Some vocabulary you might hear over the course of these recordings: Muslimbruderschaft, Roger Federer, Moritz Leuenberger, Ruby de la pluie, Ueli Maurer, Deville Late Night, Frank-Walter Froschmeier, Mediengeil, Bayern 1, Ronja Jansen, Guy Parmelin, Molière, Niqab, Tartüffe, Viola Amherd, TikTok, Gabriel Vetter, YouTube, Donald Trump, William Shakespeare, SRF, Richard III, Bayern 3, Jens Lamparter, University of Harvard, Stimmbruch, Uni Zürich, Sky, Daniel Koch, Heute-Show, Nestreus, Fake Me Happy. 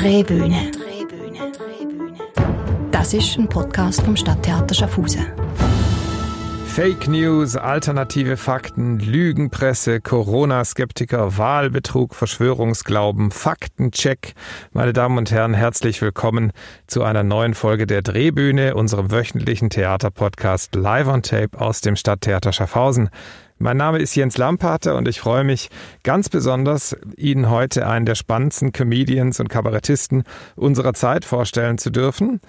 Drehbühne. Das ist ein Podcast vom Stadttheater Schaffhausen. Fake News, alternative Fakten, Lügenpresse, Corona-Skeptiker, Wahlbetrug, Verschwörungsglauben, Faktencheck. Meine Damen und Herren, herzlich willkommen zu einer neuen Folge der Drehbühne, unserem wöchentlichen Theaterpodcast Live on Tape aus dem Stadttheater Schaffhausen. Mein Name ist Jens Lamparter und ich freue mich ganz besonders, Ihnen heute einen der spannendsten Comedians und Kabarettisten unserer Zeit vorstellen zu dürfen.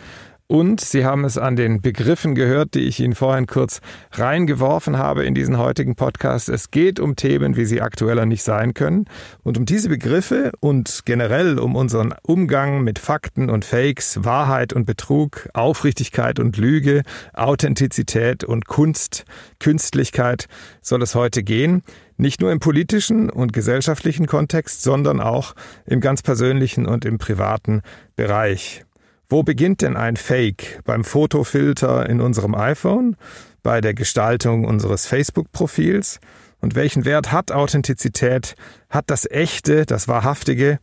Und Sie haben es an den Begriffen gehört, die ich Ihnen vorhin kurz reingeworfen habe in diesen heutigen Podcast. Es geht um Themen, wie sie aktueller nicht sein können. Und um diese Begriffe und generell um unseren Umgang mit Fakten und Fakes, Wahrheit und Betrug, Aufrichtigkeit und Lüge, Authentizität und Kunst, Künstlichkeit soll es heute gehen. Nicht nur im politischen und gesellschaftlichen Kontext, sondern auch im ganz persönlichen und im privaten Bereich. Wo beginnt denn ein Fake? Beim Fotofilter in unserem iPhone? Bei der Gestaltung unseres Facebook-Profils? Und welchen Wert hat Authentizität, hat das Echte, das Wahrhaftige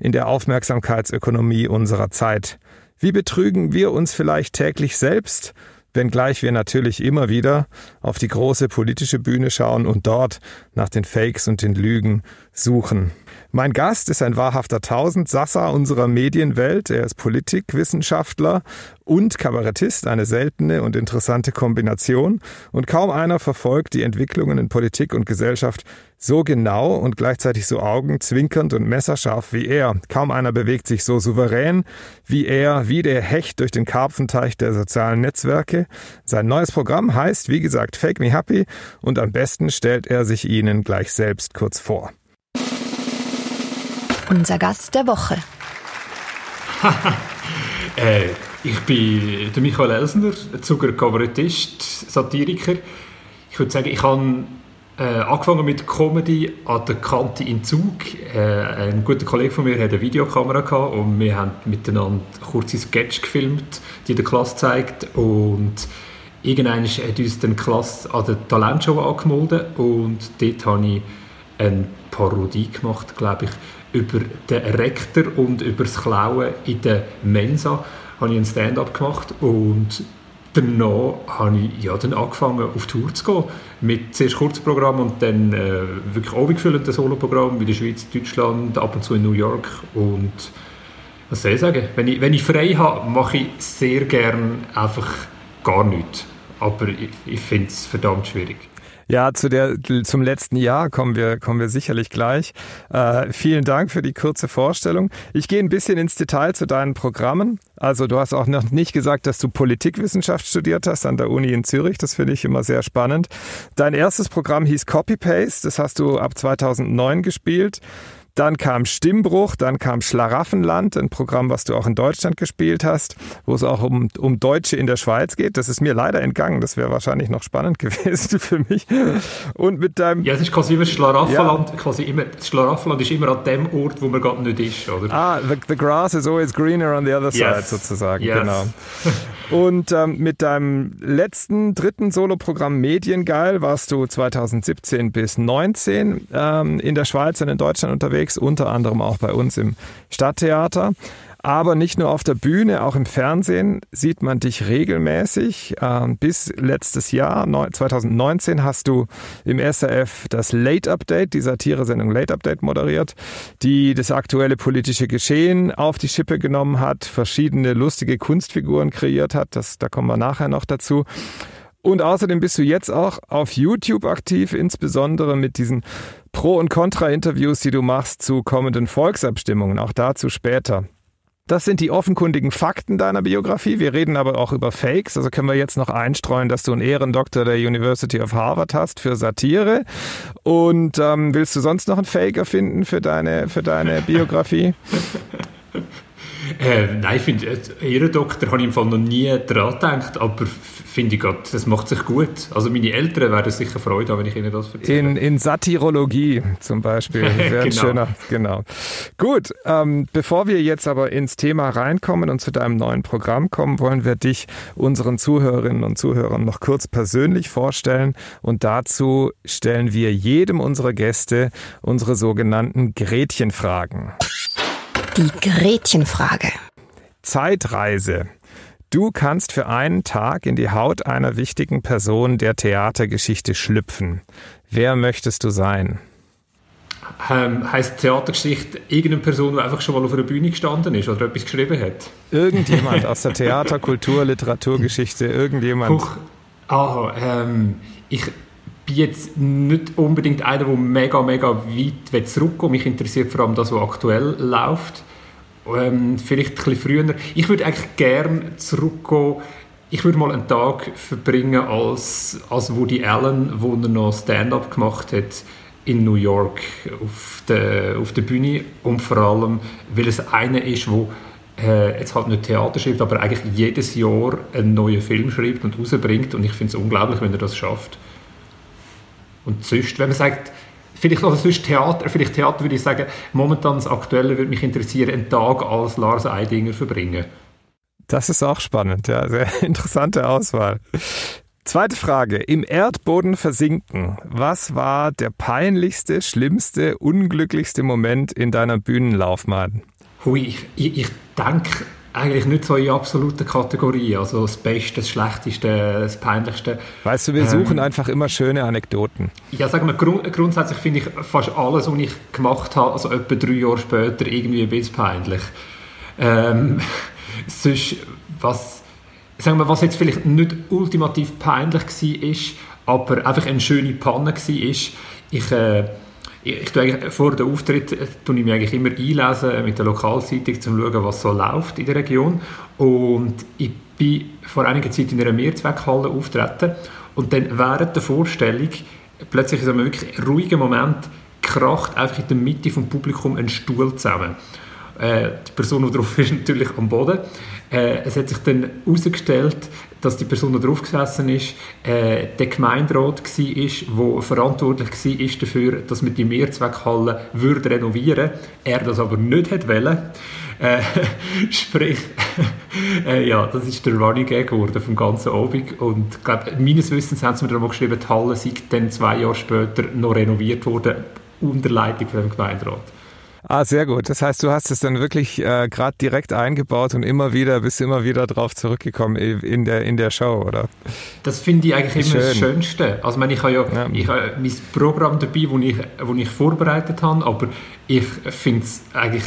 in der Aufmerksamkeitsökonomie unserer Zeit? Wie betrügen wir uns vielleicht täglich selbst? Wenngleich wir natürlich immer wieder auf die große politische Bühne schauen und dort nach den Fakes und den Lügen suchen. Mein Gast ist ein wahrhafter Tausendsassa unserer Medienwelt. Er ist Politikwissenschaftler und Kabarettist, eine seltene und interessante Kombination. Und kaum einer verfolgt die Entwicklungen in Politik und Gesellschaft so genau und gleichzeitig so augenzwinkernd und messerscharf wie er. Kaum einer bewegt sich so souverän wie er, wie der Hecht durch den Karpfenteich der sozialen Netzwerke. Sein neues Programm heißt, wie gesagt, Fake Me Happy und am besten stellt er sich Ihnen gleich selbst kurz vor. Unser Gast der Woche. Ich bin der Michael Elsener, Zuger Kabarettist, Satiriker. Ich würde sagen, ich habe angefangen mit Comedy an der Kante in Zug. Ein guter Kollege von mir hatte eine Videokamera gehabt und wir haben miteinander kurze Sketch gefilmt, die der Klasse zeigt. Und irgendwann hat uns die Klasse an der Talentshow angemeldet und dort habe ich eine Parodie gemacht, glaube ich, über den Rektor und über das Klauen in der Mensa. Habe ich einen Stand-up gemacht und danach habe ich dann angefangen, auf Tour zu gehen. Mit zuerst Kurzprogramm und dann wirklich obergefüllten Soloprogramm in der Schweiz, Deutschland, ab und zu in New York. Und was soll ich sagen? Wenn ich frei habe, mache ich sehr gerne einfach gar nichts. Aber ich finde es verdammt schwierig. Ja, zum letzten Jahr kommen wir sicherlich gleich. Vielen Dank für die kurze Vorstellung. Ich gehe ein bisschen ins Detail zu deinen Programmen. Also du hast auch noch nicht gesagt, dass du Politikwissenschaft studiert hast an der Uni in Zürich. Das finde ich immer sehr spannend. Dein erstes Programm hieß Copy Paste. Das hast du ab 2009 gespielt. Dann kam Stimmbruch, dann kam Schlaraffenland, ein Programm, was du auch in Deutschland gespielt hast, wo es auch um Deutsche in der Schweiz geht. Das ist mir leider entgangen. Das wäre wahrscheinlich noch spannend gewesen für mich. Und mit deinem... Ja, es ist quasi immer Schlaraffenland. Ja. Schlaraffenland ist immer an dem Ort, wo man gerade nicht ist, oder? Ah, the grass is always greener on the other side, sozusagen. Yes. Genau. Und mit deinem dritten Soloprogramm Mediengeil warst du 2017 bis 2019 in der Schweiz und in Deutschland unterwegs. Unter anderem auch bei uns im Stadttheater. Aber nicht nur auf der Bühne, auch im Fernsehen sieht man dich regelmäßig. Bis letztes Jahr, 2019, hast du im SRF das Late Update, die Satiresendung Late Update moderiert, die das aktuelle politische Geschehen auf die Schippe genommen hat, verschiedene lustige Kunstfiguren kreiert hat. Da kommen wir nachher noch dazu. Und außerdem bist du jetzt auch auf YouTube aktiv, insbesondere mit diesen Pro- und Contra-Interviews, die du machst zu kommenden Volksabstimmungen. Auch dazu später. Das sind die offenkundigen Fakten deiner Biografie. Wir reden aber auch über Fakes. Also können wir jetzt noch einstreuen, dass du einen Ehrendoktor der University of Harvard hast für Satire. Und willst du sonst noch einen Fake erfinden für deine Biografie? Nein, ich finde, Ehrendoktor habe ich im Fall noch nie dran gedacht, aber finde ich Gott, das macht sich gut. Also meine Eltern werden sicher Freude haben, wenn ich ihnen das erzähle. In Satirologie zum Beispiel. Sehr genau. Schöner, genau. Gut, bevor wir jetzt aber ins Thema reinkommen und zu deinem neuen Programm kommen, wollen wir dich unseren Zuhörerinnen und Zuhörern noch kurz persönlich vorstellen und dazu stellen wir jedem unserer Gäste unsere sogenannten Gretchenfragen. Die Gretchenfrage. Zeitreise. Du kannst für einen Tag in die Haut einer wichtigen Person der Theatergeschichte schlüpfen. Wer möchtest du sein? Heißt Theatergeschichte irgendeine Person, die einfach schon mal auf einer Bühne gestanden ist oder etwas geschrieben hat? Irgendjemand aus der Theater-, Kultur-, Literaturgeschichte, irgendjemand. Ich bin jetzt nicht unbedingt einer, der mega, mega weit zurückkommt. Mich interessiert vor allem das, was aktuell läuft. Vielleicht ein bisschen früher. Ich würde eigentlich gerne zurückgehen. Ich würde mal einen Tag verbringen als Woody Allen, wo er noch Stand-up gemacht hat in New York auf der Bühne. Und vor allem, weil es einer ist, der jetzt halt nicht Theater schreibt, aber eigentlich jedes Jahr einen neuen Film schreibt und rausbringt. Und ich finde es unglaublich, wenn er das schafft. Und sonst, wenn man sagt, vielleicht Theater würde ich sagen, momentan das Aktuelle würde mich interessieren, einen Tag als Lars Eidinger verbringen. Das ist auch spannend, ja, sehr interessante Auswahl. Zweite Frage, im Erdboden versinken. Was war der peinlichste, schlimmste, unglücklichste Moment in deiner Bühnenlaufbahn? Ich denke eigentlich nicht so in absoluter Kategorie. Also das Beste, das Schlechteste, das Peinlichste. Weißt du, wir suchen einfach immer schöne Anekdoten. Ja, sagen wir, grundsätzlich finde ich fast alles, was ich gemacht habe, also etwa 3 Jahre später, irgendwie ein bisschen peinlich. Sonst, was jetzt vielleicht nicht ultimativ peinlich war, aber einfach eine schöne Panne war, ich tue eigentlich vor dem Auftritt tue ich mich eigentlich immer einlesen mit der Lokalzeitung, um zu schauen, was so läuft in der Region. Und ich bin vor einiger Zeit in einer Mehrzweckhalle auftreten. Und dann während der Vorstellung, plötzlich in so einem wirklich ruhigen Moment, kracht einfach in der Mitte vom Publikum ein Stuhl zusammen. Die Person, die drauf ist, natürlich am Boden. Es hat sich dann herausgestellt, dass die Person, die drauf gesessen ist, der Gemeinderat war, der verantwortlich war dafür, dass wir die Mehrzweckhalle renovieren würden. Er das aber nicht wollte. Sprich, ja, das ist der Running Gag geworden vom ganzen Abend. Und ich glaube, meines Wissens haben sie mir dann mal geschrieben, die Halle sei dann 2 Jahre später noch renoviert worden, unter Leitung von dem Gemeinderat. Ah, sehr gut. Das heißt, du hast es dann wirklich gerade direkt eingebaut und bist immer wieder drauf zurückgekommen in der Show, oder? Das finde ich eigentlich immer das Schönste. Also ich habe ich habe mein Programm dabei, das ich vorbereitet habe, aber ich finde es eigentlich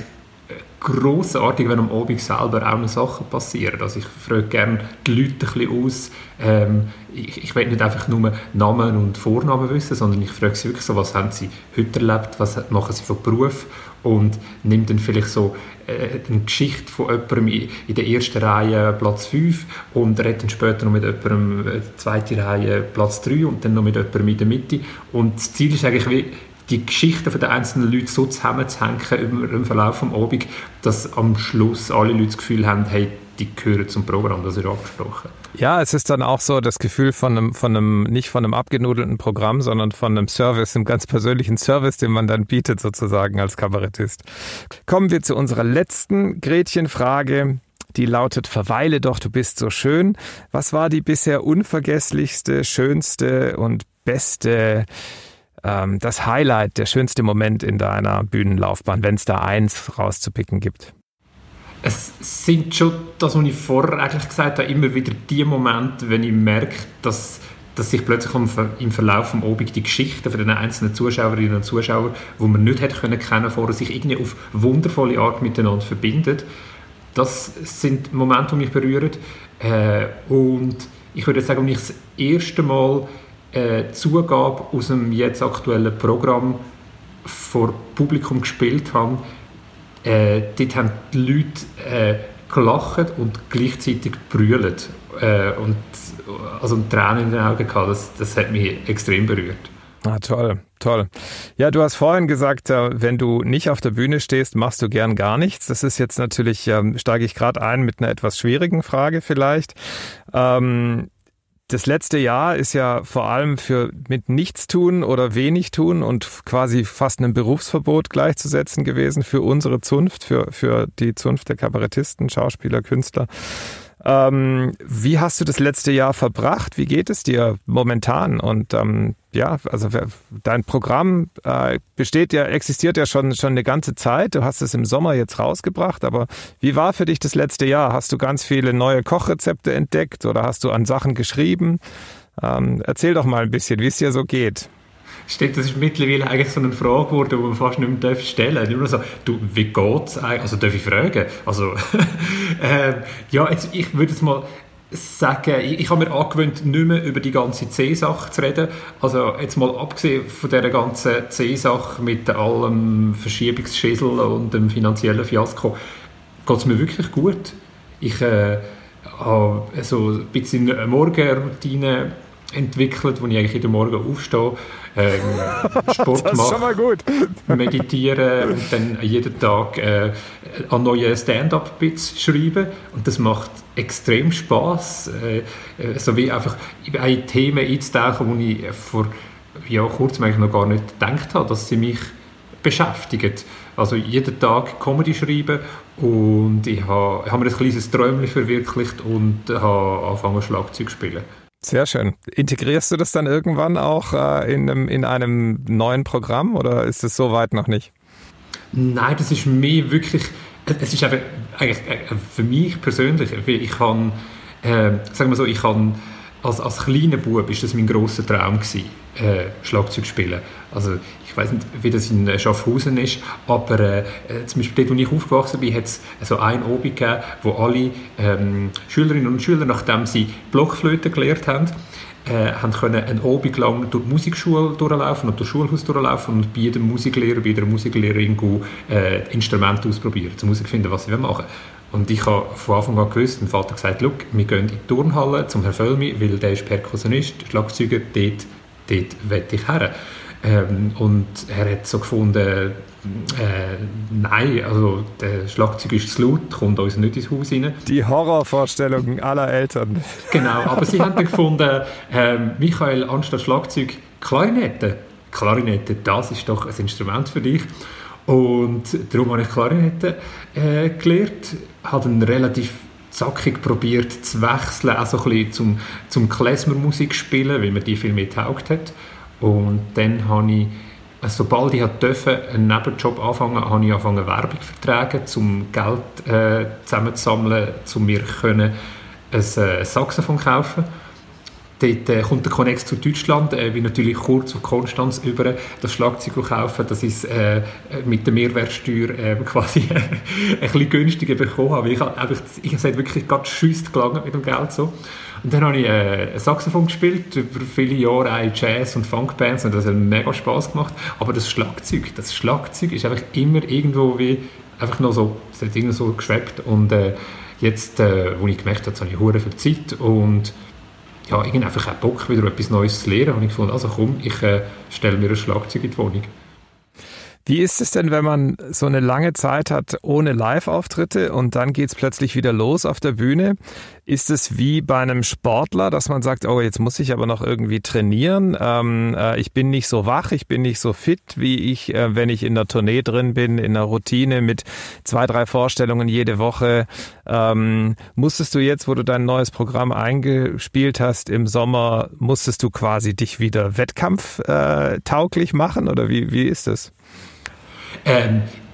grossartig, wenn am Abend selber auch noch Sachen passieren. Also ich frage gerne die Leute ein bisschen aus. Ich will nicht einfach nur Namen und Vornamen wissen, sondern ich frage sie wirklich so, was haben sie heute erlebt, was machen sie von Beruf, und nehme dann vielleicht so eine Geschichte von jemandem in der ersten Reihe Platz 5 und rede dann später noch mit jemandem in der zweiten Reihe Platz 3 und dann noch mit jemandem in der Mitte. Und das Ziel ist eigentlich, wie die Geschichten der einzelnen Leute so zusammenzuhängen im Verlauf des Abends, dass am Schluss alle Leute das Gefühl haben, hey, die gehören zum Programm, das ist abgesprochen. Ja, es ist dann auch so das Gefühl nicht von einem abgenudelten Programm, sondern von einem Service, einem ganz persönlichen Service, den man dann bietet sozusagen als Kabarettist. Kommen wir zu unserer letzten Gretchenfrage. Die lautet, verweile doch, du bist so schön. Was war die bisher unvergesslichste, schönste und beste, das Highlight, der schönste Moment in deiner Bühnenlaufbahn, wenn es da eins rauszupicken gibt? Es sind schon, das, was ich vorher eigentlich gesagt habe, immer wieder die Momente, wenn ich merke, dass sich plötzlich im Verlauf des Abends die Geschichten von den einzelnen Zuschauerinnen und Zuschauern, die man nicht hätte kennen vorher, sich irgendwie auf wundervolle Art miteinander verbindet. Das sind Momente, die mich berühren. Und ich würde sagen, wenn ich das erste Mal Zugabe aus dem jetzt aktuellen Programm vor Publikum gespielt habe, dort haben die Leute gelacht und gleichzeitig gebrüllt und Tränen in den Augen gehabt. Das hat mich extrem berührt. Ah, toll, toll. Ja, du hast vorhin gesagt, wenn du nicht auf der Bühne stehst, machst du gern gar nichts. Das ist jetzt natürlich, steige ich gerade ein mit einer etwas schwierigen Frage vielleicht. Das letzte Jahr ist ja vor allem mit Nichtstun oder Wenigtun und quasi fast einem Berufsverbot gleichzusetzen gewesen für unsere Zunft, für die Zunft der Kabarettisten, Schauspieler, Künstler. Wie hast du das letzte Jahr verbracht? Wie geht es dir momentan? Und ja, also dein Programm existiert ja schon eine ganze Zeit. Du hast es im Sommer jetzt rausgebracht. Aber wie war für dich das letzte Jahr? Hast du ganz viele neue Kochrezepte entdeckt oder hast du an Sachen geschrieben? Erzähl doch mal ein bisschen, wie es dir so geht. Stimmt, das ist mittlerweile eigentlich so eine Frage geworden, die man fast nicht mehr stellen darf. Nur so, du, wie geht's eigentlich? Also darf ich fragen? Also, ja, jetzt, ich würde jetzt mal sagen, ich habe mir angewöhnt, nicht mehr über die ganze C-Sache zu reden. Also jetzt mal abgesehen von dieser ganzen C-Sache mit allem Verschiebungsschissel und dem finanziellen Fiasko, geht es mir wirklich gut. Ich habe so ein bisschen eine Morgenroutine entwickelt, wo ich eigentlich jeden Morgen aufstehe, Sport das ist mache, schon mal gut. meditiere und dann jeden Tag an neue Stand-up-Bits schreibe. Und das macht extrem Spass, so wie einfach in Themen einzutauchen, die ich vor kurzem eigentlich noch gar nicht gedacht habe, dass sie mich beschäftigen. Also jeden Tag Comedy schreiben. Und ich habe mir ein kleines Träumchen verwirklicht und habe angefangen, Schlagzeug zu spielen. Sehr schön. Integrierst du das dann irgendwann auch in einem neuen Programm oder ist es so weit noch nicht? Nein, das ist mir wirklich, es ist einfach, eigentlich für mich persönlich, ich kann als kleiner Bub ist das mein grosser Traum gewesen, Schlagzeug spielen. Also ich weiss nicht, wie das in Schaffhausen ist, aber zum Beispiel dort, wo ich aufgewachsen bin, hat es so einen Abend gegeben, wo alle Schülerinnen und Schüler, nachdem sie Blockflöte gelernt haben, können einen Abend lang durch die Musikschule durchlaufen und durch das Schulhaus durchlaufen und bei jedem Musiklehrer, bei jeder Musiklehrerin Instrumente ausprobieren, um herauszufinden, was sie machen wollen. Und ich habe von Anfang an gewusst, mein Vater gesagt, «Schau, wir gehen in die Turnhalle zum Herrn Völmi, weil der ist Perkussionist, Schlagzeuger, dort will ich her.» Und er hat so gefunden, nein, also der Schlagzeug ist zu laut, kommt uns nicht ins Haus rein. Die Horrorvorstellungen aller Eltern. Genau, aber sie haben dann gefunden, Michael, anstatt Schlagzeug, Klarinette. Klarinette, das ist doch ein Instrument für dich. Und darum habe ich Klarinette gelernt, habe dann relativ zackig probiert zu wechseln, auch so ein bisschen zum Klezmer-Musik spielen, weil mir die viel mehr taugt hat. Und dann habe ich, sobald ich durfte, einen Nebenjob anfangen, habe ich angefangen, Werbung zu vertragen, um Geld zusammenzusammeln, um mir ein Saxophon kaufen können. Dort kommt der Konnex zu Deutschland, wie natürlich kurz auf Konstanz über das Schlagzeug kaufen, dass ich es mit der Mehrwertsteuer quasi ein bisschen günstiger bekommen habe. Ich habe wirklich gerade schüsst gelangt mit dem Geld. So. Und dann habe ich Saxophon gespielt, über viele Jahre auch in Jazz- und Funkbands, und das hat mega Spass gemacht. Aber das Schlagzeug ist einfach immer irgendwo wie, einfach noch so, es hat irgendwie so geschwebt. Und jetzt, wo ich gemerkt habe, habe ich hure viel Zeit und ja, ich habe einfach auch Bock, wieder etwas Neues zu lernen. Und ich fand, also komm, ich stelle mir ein Schlagzeug in die Wohnung. Wie ist es denn, wenn man so eine lange Zeit hat ohne Live-Auftritte und dann geht es plötzlich wieder los auf der Bühne? Ist es wie bei einem Sportler, dass man sagt, oh, jetzt muss ich aber noch irgendwie trainieren, ich bin nicht so wach, ich bin nicht so fit, wie ich, wenn ich in der Tournee drin bin, in der Routine mit 2-3 Vorstellungen jede Woche. Musstest du jetzt, wo du dein neues Programm eingespielt hast im Sommer, musstest du quasi dich wieder wettkampftauglich machen oder wie ist das?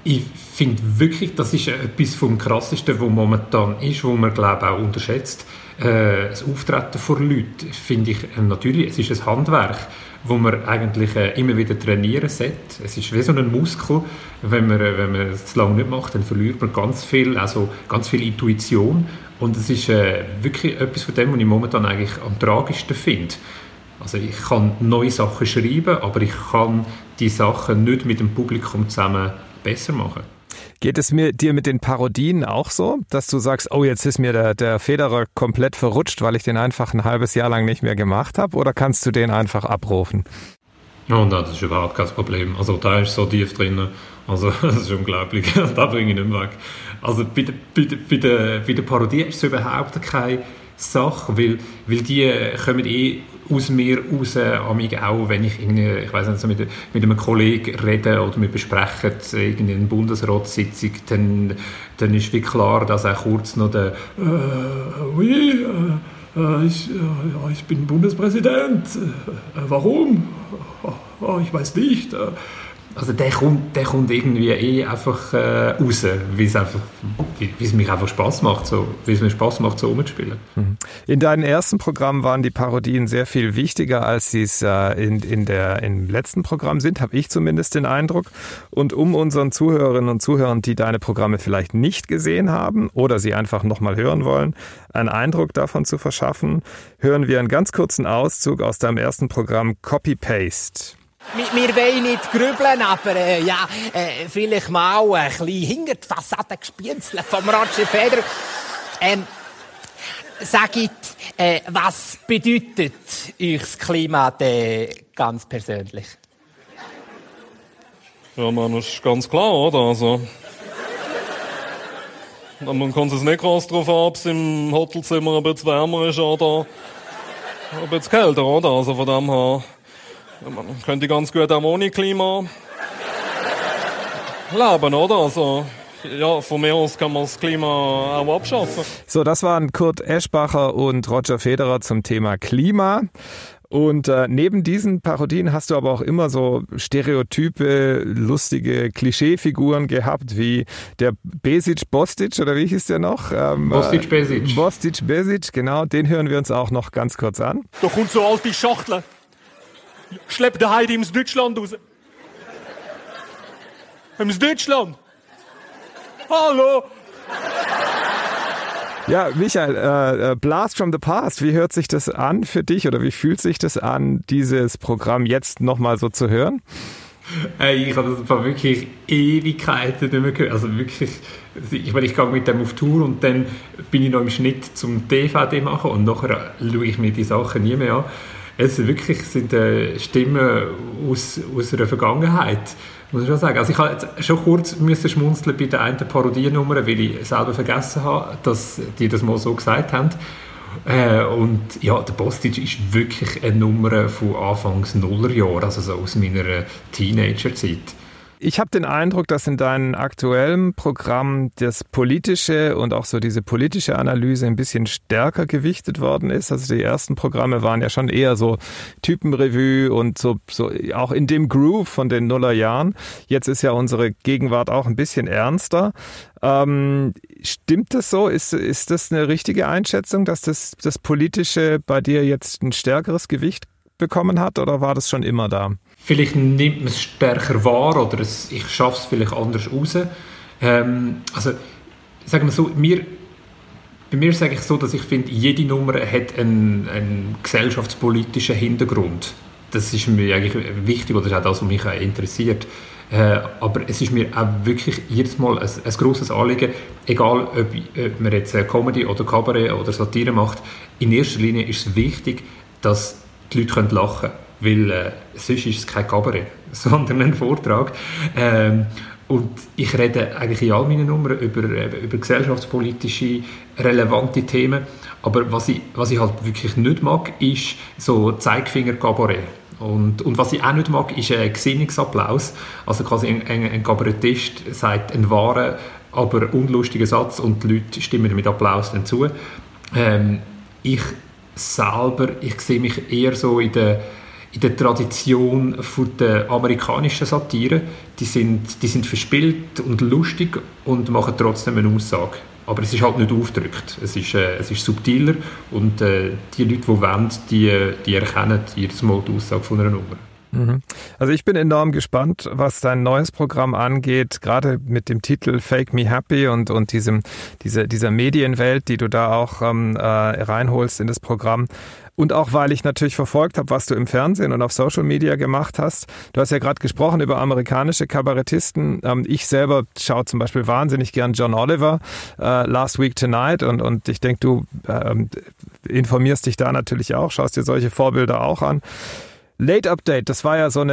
Ich finde wirklich, das ist etwas vom Krassesten, was momentan ist, was man, glaube ich, auch unterschätzt. Das Auftreten vor Leuten, finde ich, natürlich, es ist ein Handwerk, wo man eigentlich immer wieder trainieren sollte. Es ist wie so ein Muskel, wenn man es zu lange nicht macht, dann verliert man ganz viel, also ganz viel Intuition. Und es ist wirklich etwas von dem, was ich momentan eigentlich am tragischsten finde. Also ich kann neue Sachen schreiben, aber ich kann die Sachen nicht mit dem Publikum zusammen besser machen. Geht es dir mit den Parodien auch so, dass du sagst, oh, jetzt ist mir der Federer komplett verrutscht, weil ich den einfach ein halbes Jahr lang nicht mehr gemacht habe? Oder kannst du den einfach abrufen? Oh, nein, das ist überhaupt kein Problem. Also da ist so tief drin. Also das ist unglaublich. Da bringe ich nicht mehr weg. Also bei der Parodie ist es überhaupt kein Sache, weil die kommen aus mir raus, auch wenn ich mit einem Kollegen rede oder wir besprechen irgendeine Bundesratssitzung, dann ist wie klar, dass auch kurz noch der ich bin Bundespräsident. Warum? Ich weiß nicht. Also der kommt irgendwie einfach raus, weil es mir einfach Spass macht, so rumzuspielen. In deinen ersten Programmen waren die Parodien sehr viel wichtiger, als sie es im letzten Programm sind, habe ich zumindest den Eindruck. Und um unseren Zuhörerinnen und Zuhörern, die deine Programme vielleicht nicht gesehen haben oder sie einfach nochmal hören wollen, einen Eindruck davon zu verschaffen, hören wir einen ganz kurzen Auszug aus deinem ersten Programm Copy Paste. Wir wollen nicht grübeln, aber vielleicht mal ein bisschen hinter die Fassade gespienzelt vom Roger Federer. Sagt, was bedeutet euch das Klima denn ganz persönlich? Ja, man, das ist ganz klar, oder? Also, man kann es nicht groß drauf an, ob es im Hotelzimmer ein bisschen wärmer ist oder ein bisschen kälter, oder? Also von dem her... Man könnte ganz gut auch ohne Klima leben, oder? Also, ja, von mir aus kann man das Klima auch abschaffen. So, das waren Kurt Eschbacher und Roger Federer zum Thema Klima. Und neben diesen Parodien hast du aber auch immer so stereotype, lustige Klischeefiguren gehabt, wie der Bostitch-Besitz, oder wie hieß der noch? Bostitch-Besitz. Bostitch-Besitz, genau, den hören wir uns auch noch ganz kurz an. Da kommt so alte Schachtel. Schleppt den Heidi ins Deutschland raus. Ins Deutschland? Hallo! Ja, Michael, Blast from the Past, wie hört sich das an für dich oder wie fühlt sich das an, dieses Programm jetzt nochmal so zu hören? Ich habe das wirklich Ewigkeiten nicht mehr gehört. Also wirklich, ich meine, ich gehe mit dem auf Tour und dann bin ich noch im Schnitt zum DVD machen und nachher schaue ich mir die Sachen nie mehr an. Es sind wirklich Stimmen aus einer Vergangenheit, muss ich schon sagen. Also ich musste schon kurz schmunzeln bei der einen Parodiennummer, weil ich selber vergessen habe, dass die das mal so gesagt haben. Und ja, der Bostitch ist wirklich eine Nummer von Anfangs Nullerjahren, also so aus meiner Teenagerzeit. Ich habe den Eindruck, dass in deinem aktuellen Programm das Politische und auch so diese politische Analyse ein bisschen stärker gewichtet worden ist. Also die ersten Programme waren ja schon eher so Typenrevue und so auch in dem Groove von den Nullerjahren. Jetzt ist ja unsere Gegenwart auch ein bisschen ernster. Stimmt das so? Ist das eine richtige Einschätzung, dass das Politische bei dir jetzt ein stärkeres Gewicht bekommen hat oder war das schon immer da? Vielleicht nimmt man es stärker wahr oder ich schaffe es vielleicht anders raus. Also, sagen wir so, bei mir sage ich so, dass ich finde, jede Nummer hat einen gesellschaftspolitischen Hintergrund. Das ist mir eigentlich wichtig oder ist auch das, was mich interessiert. Aber es ist mir auch wirklich jedes Mal ein grosses Anliegen, egal ob man jetzt Comedy oder Kabarett oder Satire macht, in erster Linie ist es wichtig, dass die Leute können lachen können. Weil sonst ist es kein Kabarett, sondern ein Vortrag. Und ich rede eigentlich in all meinen Nummern über gesellschaftspolitische, relevante Themen. Aber was ich halt wirklich nicht mag, ist so Zeigefinger-Kabarett. Und was ich auch nicht mag, ist ein Gesinnungsapplaus. Also quasi ein Kabarettist sagt einen wahren, aber unlustigen Satz und die Leute stimmen mit Applaus dann zu. Ich sehe mich eher so in der Tradition der amerikanischen Satire, die sind verspielt und lustig und machen trotzdem eine Aussage. Aber es ist halt nicht aufgedrückt. Es ist subtiler und die Leute, die wollen, die erkennen jedes Mal die Aussage von einer Nummer. Also ich bin enorm gespannt, was dein neues Programm angeht, gerade mit dem Titel Fake Me Happy und dieser Medienwelt, die du da auch reinholst in das Programm. Und auch, weil ich natürlich verfolgt habe, was du im Fernsehen und auf Social Media gemacht hast. Du hast ja gerade gesprochen über amerikanische Kabarettisten. Ich selber schaue zum Beispiel wahnsinnig gern John Oliver, Last Week Tonight. Und ich denke, du informierst dich da natürlich auch, schaust dir solche Vorbilder auch an. Late Update, das war ja so ein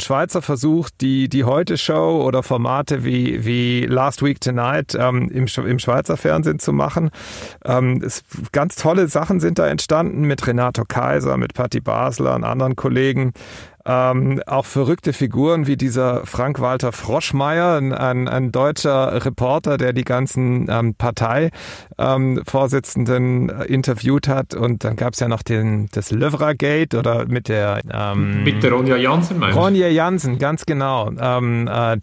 Schweizer Versuch, die Heute-Show oder Formate wie Last Week Tonight im Schweizer Fernsehen zu machen. Ganz tolle Sachen sind da entstanden mit Renato Kaiser, mit Patti Basler und anderen Kollegen. Auch verrückte Figuren wie dieser Frank-Walter Froschmeier, ein deutscher Reporter, der die ganzen Parteivorsitzenden interviewt hat. Und dann gab es ja noch das Löwra-Gate oder mit der Ronja Jansen, meinst du? Ronja Jansen, ganz genau. Da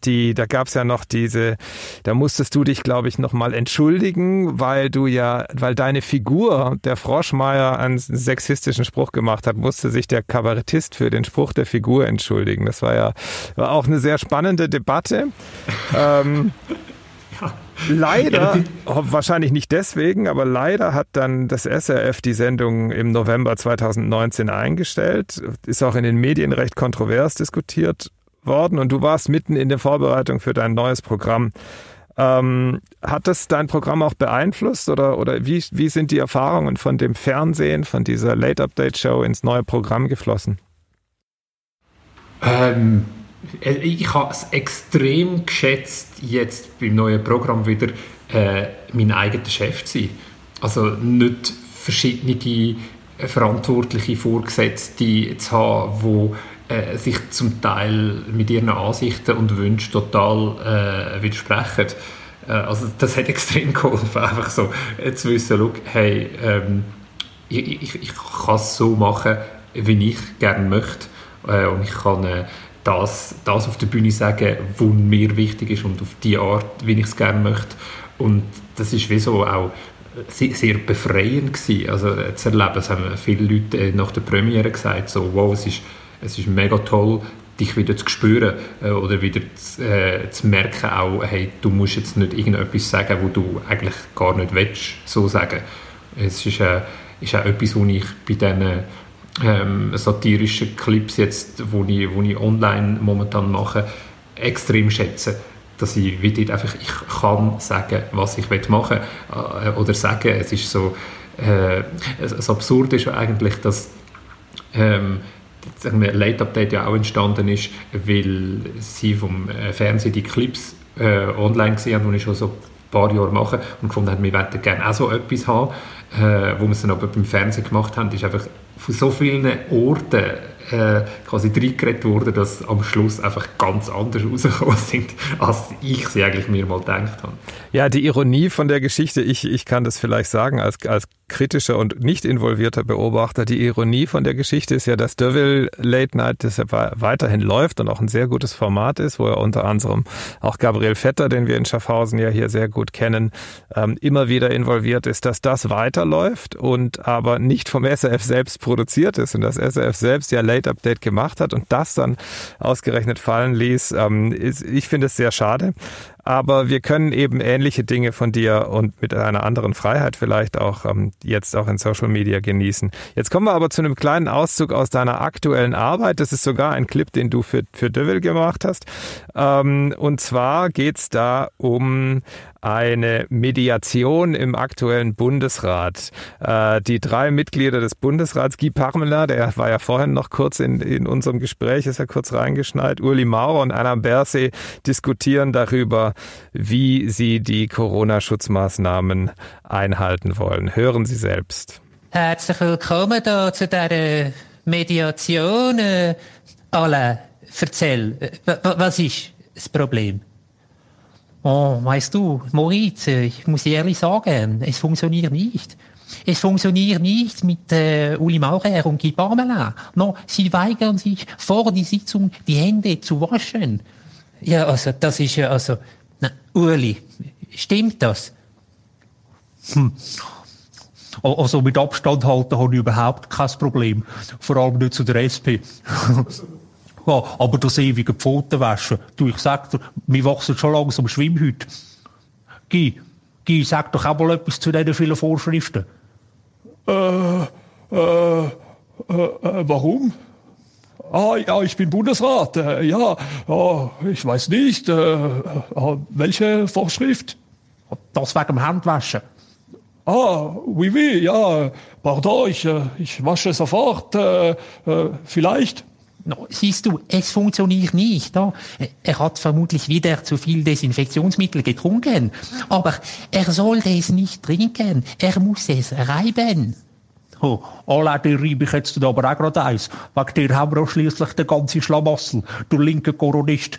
gab es ja noch da musstest du dich, glaube ich, nochmal entschuldigen, weil deine Figur, der Froschmeier, einen sexistischen Spruch gemacht hat, musste sich der Kabarettist für den Spruch der Figur entschuldigen. Das war auch eine sehr spannende Debatte. Leider, wahrscheinlich nicht deswegen, aber leider hat dann das SRF die Sendung im November 2019 eingestellt. Ist auch in den Medien recht kontrovers diskutiert worden und du warst mitten in der Vorbereitung für dein neues Programm. Hat das dein Programm auch beeinflusst oder wie sind die Erfahrungen von dem Fernsehen, von dieser Late-Update-Show ins neue Programm geflossen? Ich habe es extrem geschätzt, jetzt beim neuen Programm wieder mein eigener Chef zu sein. Also nicht verschiedene verantwortliche Vorgesetzte zu haben, die sich zum Teil mit ihren Ansichten und Wünschen total widersprechen. Also das hat extrem geholfen, einfach so zu wissen, schau, hey, ich kann es so machen, wie ich gerne möchte. Und ich kann das auf der Bühne sagen, was mir wichtig ist und auf die Art, wie ich es gerne möchte. Und das ist wie so auch sehr, sehr befreiend gewesen, also zu erleben. Es haben viele Leute nach der Premiere gesagt, so, wow, es ist mega toll, dich wieder zu spüren oder wieder zu merken, auch, hey, du musst jetzt nicht irgendetwas sagen, wo du eigentlich gar nicht willst, so sagen. Es ist auch etwas, was ich bei diesen satirische Clips jetzt, wo ich online momentan mache, extrem schätze, dass ich wieder einfach, ich kann sagen, was ich machen will oder sagen, es ist so, das Absurde ist eigentlich, dass Late Update ja auch entstanden ist, weil sie vom Fernsehen die Clips online gesehen haben, die ich schon so paar Jahre machen und gefunden haben, wir wollten gerne auch so etwas haben, wo wir es dann aber beim Fernsehen gemacht haben, ist einfach von so vielen Orten quasi reingeredet worden, dass am Schluss einfach ganz anders rausgekommen sind, als ich sie eigentlich mir mal gedacht habe. Ja, die Ironie von der Geschichte, ich kann das vielleicht sagen, als kritischer und nicht involvierter Beobachter, die Ironie von der Geschichte ist ja, dass Deville Late Night, das ja weiterhin läuft und auch ein sehr gutes Format ist, wo er unter anderem auch Gabriel Vetter, den wir in Schaffhausen ja hier sehr gut kennen, immer wieder involviert ist, dass das weiterläuft und aber nicht vom SRF selbst produziert ist und das SRF selbst ja Late Update gemacht hat und das dann ausgerechnet fallen ließ. Ich finde es sehr schade. Aber wir können eben ähnliche Dinge von dir und mit einer anderen Freiheit vielleicht auch jetzt auch in Social Media genießen. Jetzt kommen wir aber zu einem kleinen Auszug aus deiner aktuellen Arbeit. Das ist sogar ein Clip, den du für Deville gemacht hast. Und zwar geht's da um eine Mediation im aktuellen Bundesrat. Die drei Mitglieder des Bundesrats, Guy Parmelin, der war ja vorhin noch kurz in unserem Gespräch, ist ja kurz reingeschneit, Ueli Maurer und Alain Berset diskutieren darüber, wie sie die Corona-Schutzmaßnahmen einhalten wollen. Hören Sie selbst. Herzlich willkommen da zu dieser Mediation. Alain, erzähl, was ist das Problem? Oh, weißt du, Moritz, ich muss ehrlich sagen, es funktioniert nicht. Es funktioniert nicht mit Ueli Maurer und Guy Parmelin. No, sie weigern sich vor die Sitzung die Hände zu waschen. Ja, also das ist ja also. Na, Ueli, stimmt das? Also mit Abstand halten habe ich überhaupt kein Problem. Vor allem nicht zu der SP. Ja, aber das ewige Pfotenwaschen. Du, ich sag dir, wir wachsen schon langsam Schwimmhütte. Guy, sag doch auch mal etwas zu diesen vielen Vorschriften. Warum? Ah, ja, ich bin Bundesrat. Ich weiß nicht. Welche Vorschrift? Das wegen dem Handwaschen. Ah, oui, oui, ja, pardon, ich wasche sofort, vielleicht. No, siehst du, es funktioniert nicht. No? Er hat vermutlich wieder zu viel Desinfektionsmittel getrunken. Aber er sollte es nicht trinken, er muss es reiben. Oh, Alain, dir reibe ich jetzt aber auch gerade eins. Wegen dir haben wir auch schliesslich den ganzen Schlamassel, du linker Koronist.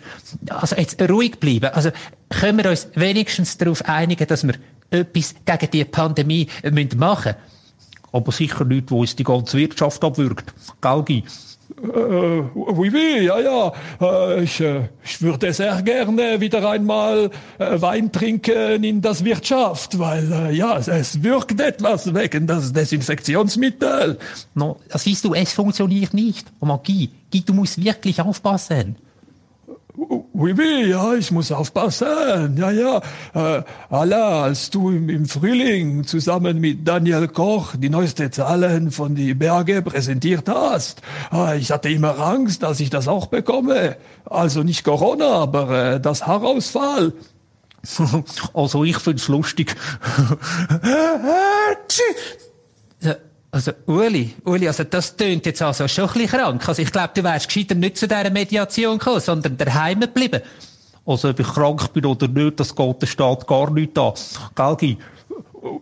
Also jetzt ruhig bleiben. Also können wir uns wenigstens darauf einigen, dass wir etwas gegen die Pandemie machen müssen. Aber sicher nichts, wo uns die ganze Wirtschaft abwürgt. Gell, Guy? Oui, oui, ja, ja. Ich würde sehr gerne wieder einmal Wein trinken in das Wirtschaft, weil, ja, es wirkt etwas wegen das Desinfektionsmittel. No, das siehst du, es funktioniert nicht. Oh, Magie, du musst wirklich aufpassen. Oui, oui, ja, ich muss aufpassen, ja, ja. Alain, als du im Frühling zusammen mit Daniel Koch die neuesten Zahlen von die Berge präsentiert hast, ich hatte immer Angst, dass ich das auch bekomme. Also nicht Corona, aber das Haarausfall. Also ich find's lustig. Also, Ueli, also, das tönt jetzt also schon ein bisschen krank. Also, ich glaube, du wärst gescheiter nicht zu dieser Mediation gekommen, sondern daheim geblieben. Also, ob ich krank bin oder nicht, das geht der Staat gar nicht an. Gell, Guy?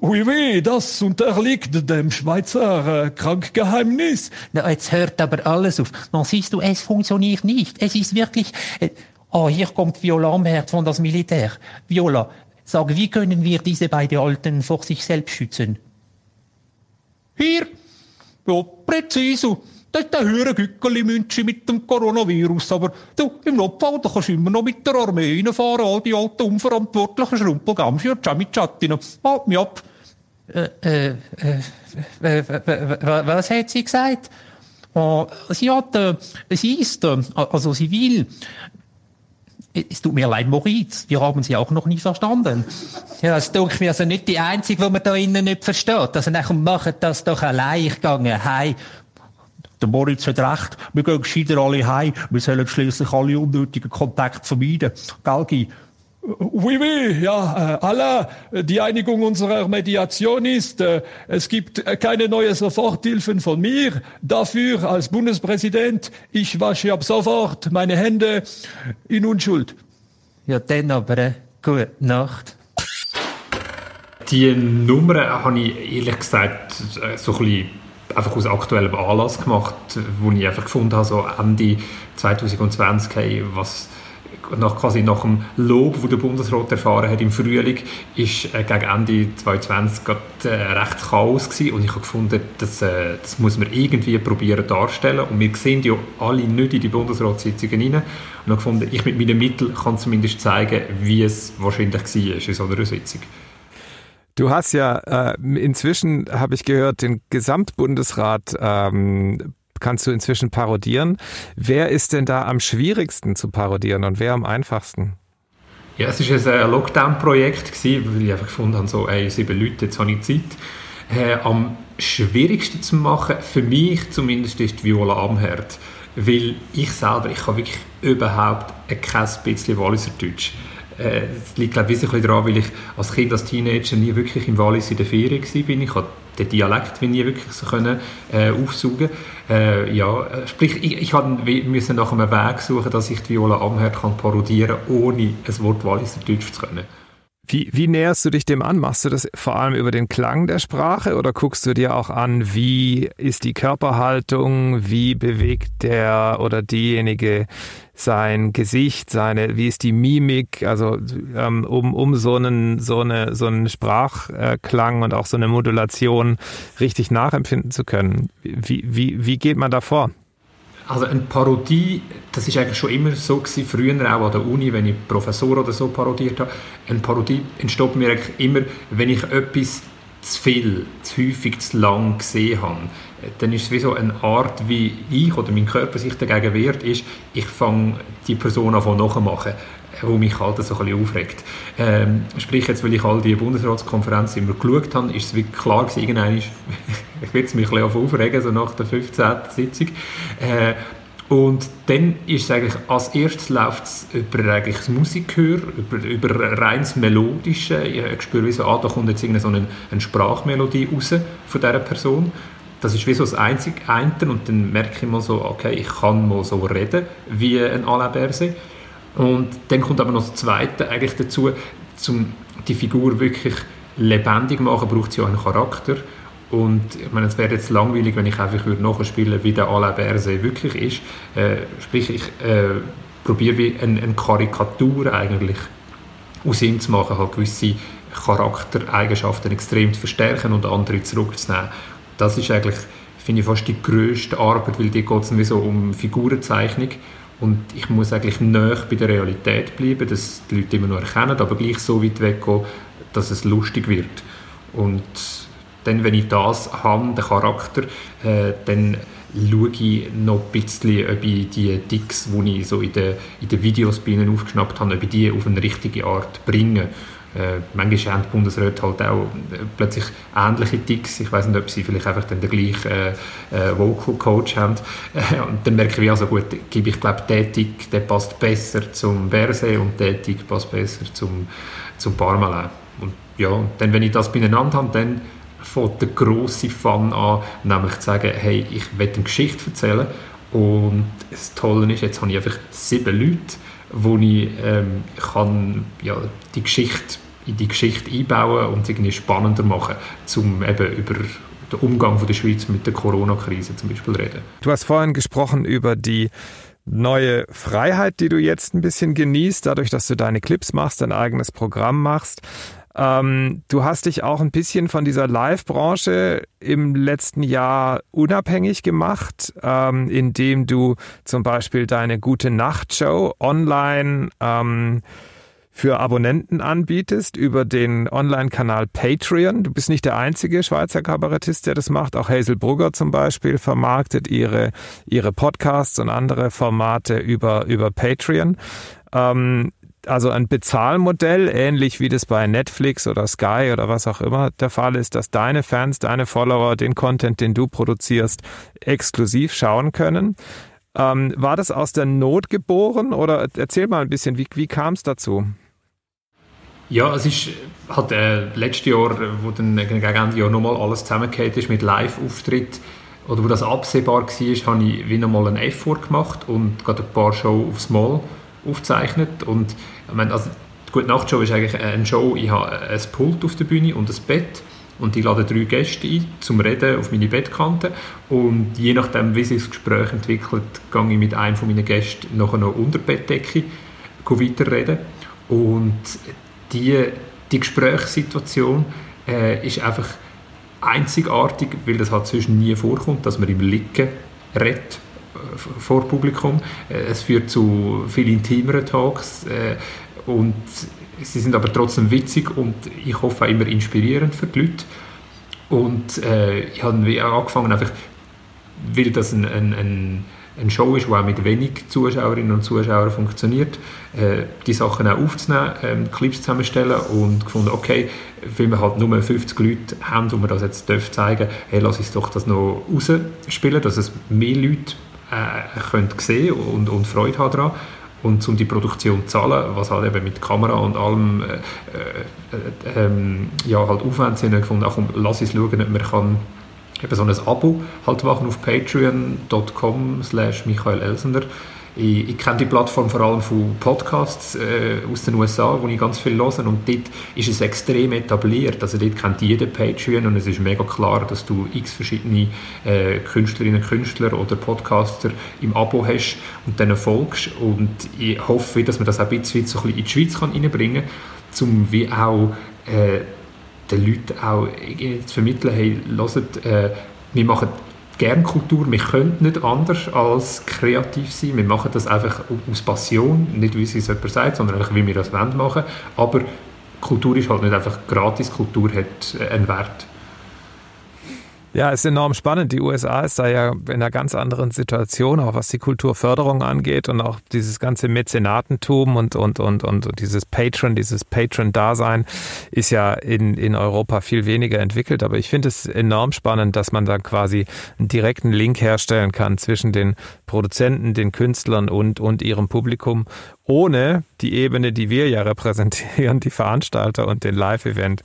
Oui, oui, das unterliegt dem Schweizer Krankgeheimnis. Na, jetzt hört aber alles auf. Na, siehst du, es funktioniert nicht. Es ist wirklich, hier kommt Viola Amherd von das Militär. Viola, sag, wie können wir diese beiden Alten vor sich selbst schützen? Hier, ja, präzise, das ist der höhere Gückeli-Müntschi mit dem Coronavirus, aber du, im Notfall, da kannst du immer noch mit der Armee reinfahren, all die alten unverantwortlichen Schrumpelgamschi und Jamitschattinen. Halt mich ab. Was hat sie gesagt? Sie hat, sie ist, also sie will... Es tut mir leid, Moritz, wir haben sie auch noch nie verstanden. Ja, es tut mir also nicht die Einzige, die man da innen nicht versteht. Also nachher machen das doch allein, ich gehe heim. Der Moritz hat recht, wir gehen gescheiter alle heim. Wir sollen schliesslich alle unnötigen Kontakte vermeiden. Gell, Guy? Oui, oui, ja, Alain, die Einigung unserer Mediation ist, es gibt keine neuen Soforthilfen von mir. Dafür als Bundespräsident, ich wasche ab sofort meine Hände in Unschuld. Ja, dann aber, gute Nacht. Die Nummer habe ich ehrlich gesagt so ein bisschen einfach aus aktuellem Anlass gemacht, wo ich einfach gefunden habe, so Ende 2020, hey, was... Quasi nach dem Lob, das der Bundesrat erfahren hat im Frühling, war gegen Ende 2020 gerade recht Chaos gewesen. Und ich habe gefunden, das muss man irgendwie probieren darzustellen. Und wir sehen ja alle nicht in die Bundesratssitzungen hinein. Und habe gefunden, ich mit meinen Mitteln kann zumindest zeigen, wie es wahrscheinlich war in so einer Sitzung. Du hast ja inzwischen, habe ich gehört, den Gesamtbundesrat kannst du inzwischen parodieren. Wer ist denn da am schwierigsten zu parodieren und wer am einfachsten? Ja, es war ein Lockdown-Projekt, weil ich einfach gefunden habe, so, 7 Leute, jetzt habe ich Zeit. Am schwierigsten zu machen, für mich zumindest, ist Viola Amherd. Weil ich selber, ich kann wirklich überhaupt kein bisschen Walliserdeutsch. Das liegt, glaube ich, ein bisschen daran, weil ich als Kind, als Teenager nie wirklich im Wallis in der Ferien war. Ich habe den Dialekt nie wirklich so können, aufsaugen. Ja, sprich, ich musste nach einem Weg suchen, dass ich die Viola Amherd kann parodieren kann, ohne ein Wort Walliserdeutsch zu können. Wie näherst du dich dem an? Machst du das vor allem über den Klang der Sprache oder guckst du dir auch an, wie ist die Körperhaltung, wie bewegt der oder diejenige sein Gesicht, wie ist die Mimik, also um so einen Sprachklang und auch so eine Modulation richtig nachempfinden zu können? Wie geht man da vor? Also eine Parodie, das ist eigentlich schon immer so gewesen, früher auch an der Uni, wenn ich Professor oder so parodiert habe. Eine Parodie entsteht mir eigentlich immer, wenn ich etwas zu viel, zu häufig, zu lang gesehen habe. Dann ist es wie so eine Art, wie ich oder mein Körper sich dagegen wehrt, ist, ich fange die Person an von nachzumachen, wo mich halt so ein bisschen aufregt. Sprich, jetzt, weil ich all die Bundesratskonferenzen immer geschaut habe, ist es wie klar gewesen, irgendwann, ich will mich ein bisschen aufregen, so nach der 15. Sitzung. Und dann ist es eigentlich, als erstes läuft es über eigentlich das Musikhör, über reines Melodische. Ich spüre wie so, da kommt jetzt eine Sprachmelodie raus von dieser Person. Das ist wie so das einzige Einten, und dann merke ich mal so, okay, ich kann mal so reden wie ein Alain Berset. Und dann kommt aber noch das Zweite eigentlich dazu, um die Figur wirklich lebendig zu machen, braucht sie auch einen Charakter. Und ich meine, es wäre jetzt langweilig, wenn ich einfach nachspielen würde, wie der Alain Berset wirklich ist. Sprich, ich probiere wie eine Karikatur eigentlich aus ihm zu machen, halt gewisse Charaktereigenschaften extrem zu verstärken und andere zurückzunehmen. Das ist eigentlich, finde ich, fast die grösste Arbeit, weil die geht es so um Figurenzeichnung. Und ich muss eigentlich nahe bei der Realität bleiben, dass die Leute immer noch erkennen, aber gleich so weit weggehen, dass es lustig wird. Und dann, wenn ich das habe, den Charakter, dann schaue ich noch ein bisschen, ob ich die Ticks, die ich so in den Videos bei ihnen aufgeschnappt habe, ob ich die auf eine richtige Art bringe. Manchmal haben die Bundesräte halt auch plötzlich ähnliche Ticks. Ich weiss nicht, ob sie vielleicht einfach dann den gleichen Vocal Coach haben. Und dann merke ich, also gut, gebe ich glaube, der Tick, der passt besser zum Berset und der Tick passt besser zum Parmelin. Und ja, und dann, wenn ich das beieinander habe, dann fängt der grosse Fun an, nämlich zu sagen, hey, ich will eine Geschichte erzählen. Und das Tolle ist, jetzt habe ich einfach 7 Leute, wo ich die Geschichte einbauen und irgendwie spannender machen, um eben über den Umgang von der Schweiz mit der Corona-Krise zum Beispiel zu reden. Du hast vorhin gesprochen über die neue Freiheit, die du jetzt ein bisschen genießt, dadurch, dass du deine Clips machst, dein eigenes Programm machst. Du hast dich auch ein bisschen von dieser Live-Branche im letzten Jahr unabhängig gemacht, indem du zum Beispiel deine Gute-Nacht-Show online für Abonnenten anbietest über den Online-Kanal Patreon. Du bist nicht der einzige Schweizer Kabarettist, der das macht. Auch Hazel Brugger zum Beispiel vermarktet ihre Podcasts und andere Formate über Patreon. Also ein Bezahlmodell, ähnlich wie das bei Netflix oder Sky oder was auch immer der Fall ist, dass deine Fans, deine Follower den Content, den du produzierst, exklusiv schauen können. War das aus der Not geboren, oder erzähl mal ein bisschen, wie kam es dazu? Ja, es ist halt letztes Jahr, wo dann gegen Ende Jahr nochmal alles zusammengefallen ist mit Live-Auftritt, oder wo das absehbar war, habe ich wieder mal einen Effort gemacht und gerade ein paar Shows aufs Mal aufgezeichnet. Und ich meine, also die Gute-Nacht-Show ist eigentlich eine Show, ich habe ein Pult auf der Bühne und ein Bett und ich lade 3 Gäste ein zum Reden auf meine Bettkante, und je nachdem, wie sich das Gespräch entwickelt, gehe ich mit einem von meinen Gästen nachher noch unter die Bettdecke weiterreden, und die Gesprächssituation ist einfach einzigartig, weil das halt sonst nie vorkommt, dass man im Liegen redet vor Publikum. Es führt zu viel intimeren Talks und sie sind aber trotzdem witzig und ich hoffe auch immer inspirierend für die Leute. Und ich habe angefangen, einfach, weil das eine Show ist, die auch mit wenig Zuschauerinnen und Zuschauern funktioniert, die Sachen auch aufzunehmen, Clips zusammenstellen, und gefunden, okay, weil wir halt nur 50 Leute haben und wir das jetzt zeigen dürfen, hey, lass uns doch das noch rausspielen, dass es mehr Leute könnt sehen und Freude haben daran, und um die Produktion zu zahlen, was halt eben mit Kamera und allem halt Aufwände sind, gefunden, ach, lass uns schauen, ob man kann eben so ein Abo halt machen auf patreon.com/Michael Elsener. Ich kenne die Plattform vor allem von Podcasts aus den USA, wo ich ganz viel höre, und dort ist es extrem etabliert. Also dort kennt jeder Patreon, und es ist mega klar, dass du x verschiedene Künstlerinnen und Künstler oder Podcaster im Abo hast und denen folgst. Und ich hoffe, dass man das auch ein bisschen in die Schweiz reinbringen kann, um wie auch den Leuten auch zu vermitteln, hey, hört, wir machen gerne Kultur, wir können nicht anders als kreativ sein, wir machen das einfach aus Passion, nicht wie es jemand sagt, sondern einfach, wie wir das machen wollen. Aber Kultur ist halt nicht einfach gratis, Kultur hat einen Wert. Ja, ist enorm spannend. Die USA ist da ja in einer ganz anderen Situation, auch was die Kulturförderung angeht und auch dieses ganze Mäzenatentum und dieses Patron-Dasein ist ja in Europa viel weniger entwickelt. Aber ich finde es enorm spannend, dass man da quasi einen direkten Link herstellen kann zwischen den Produzenten, den Künstlern und ihrem Publikum, ohne die Ebene, die wir ja repräsentieren, die Veranstalter und den Live-Event.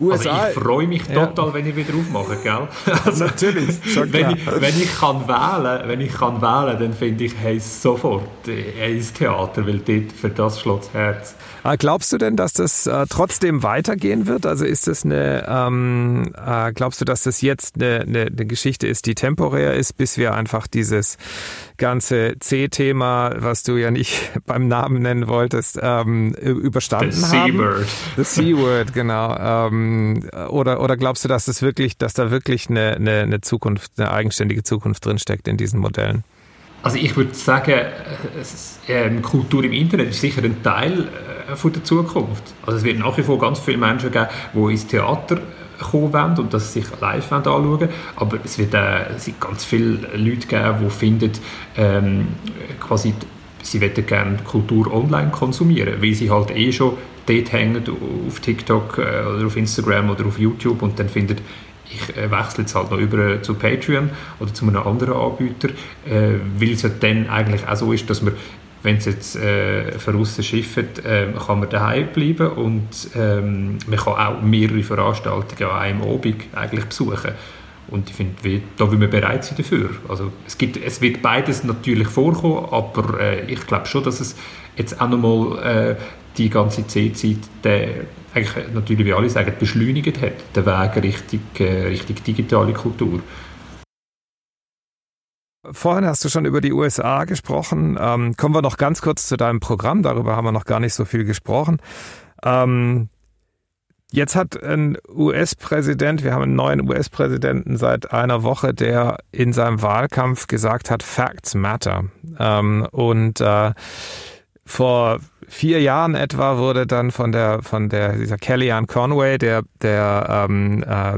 USA, also ich freue mich total, ja, wenn ich wieder aufmache, gell? Also, natürlich, schon klar. Wenn ich kann wählen, dann finde ich, hey, sofort ins Theater, weil dort für das schlägt das Herz. Glaubst du denn, dass das trotzdem weitergehen wird? Also ist das glaubst du, dass das jetzt eine Geschichte ist, die temporär ist, bis wir einfach dieses ganze C-Thema, was du ja nicht beim Namen nennen wolltest, überstanden haben? Das C-Word, genau. Oder glaubst du, dass da wirklich eine Zukunft, eine eigenständige Zukunft drinsteckt in diesen Modellen? Also ich würde sagen, Kultur im Internet ist sicher ein Teil von der Zukunft. Also es wird nach wie vor ganz viele Menschen geben, die ins Theater kommen wollen und das sich live anschauen wollen. Aber es wird ganz viele Leute geben, die finden, quasi, sie möchten gerne Kultur online konsumieren, weil sie halt schon dort hängen, auf TikTok oder auf Instagram oder auf YouTube, und dann findet, ich wechsle jetzt halt noch über zu Patreon oder zu einem anderen Anbieter, weil es ja dann eigentlich auch so ist, dass man, wenn es jetzt von aussen schifft, kann man daheim bleiben und man kann auch mehrere Veranstaltungen an einem Abend eigentlich besuchen. Und ich finde, da will man bereit sein dafür. Also es wird beides natürlich vorkommen, aber ich glaube schon, dass es jetzt auch nochmal die ganze C-Zeit, eigentlich natürlich, wie alle sagen, beschleunigt hat, den Weg Richtung digitale Kultur. Vorhin hast du schon über die USA gesprochen. Kommen wir noch ganz kurz zu deinem Programm. Darüber haben wir noch gar nicht so viel gesprochen. Jetzt hat ein US-Präsident, wir haben einen neuen US-Präsidenten seit einer Woche, der in seinem Wahlkampf gesagt hat, Facts matter. Vor 4 Jahren etwa wurde dann von dieser Kellyanne Conway, der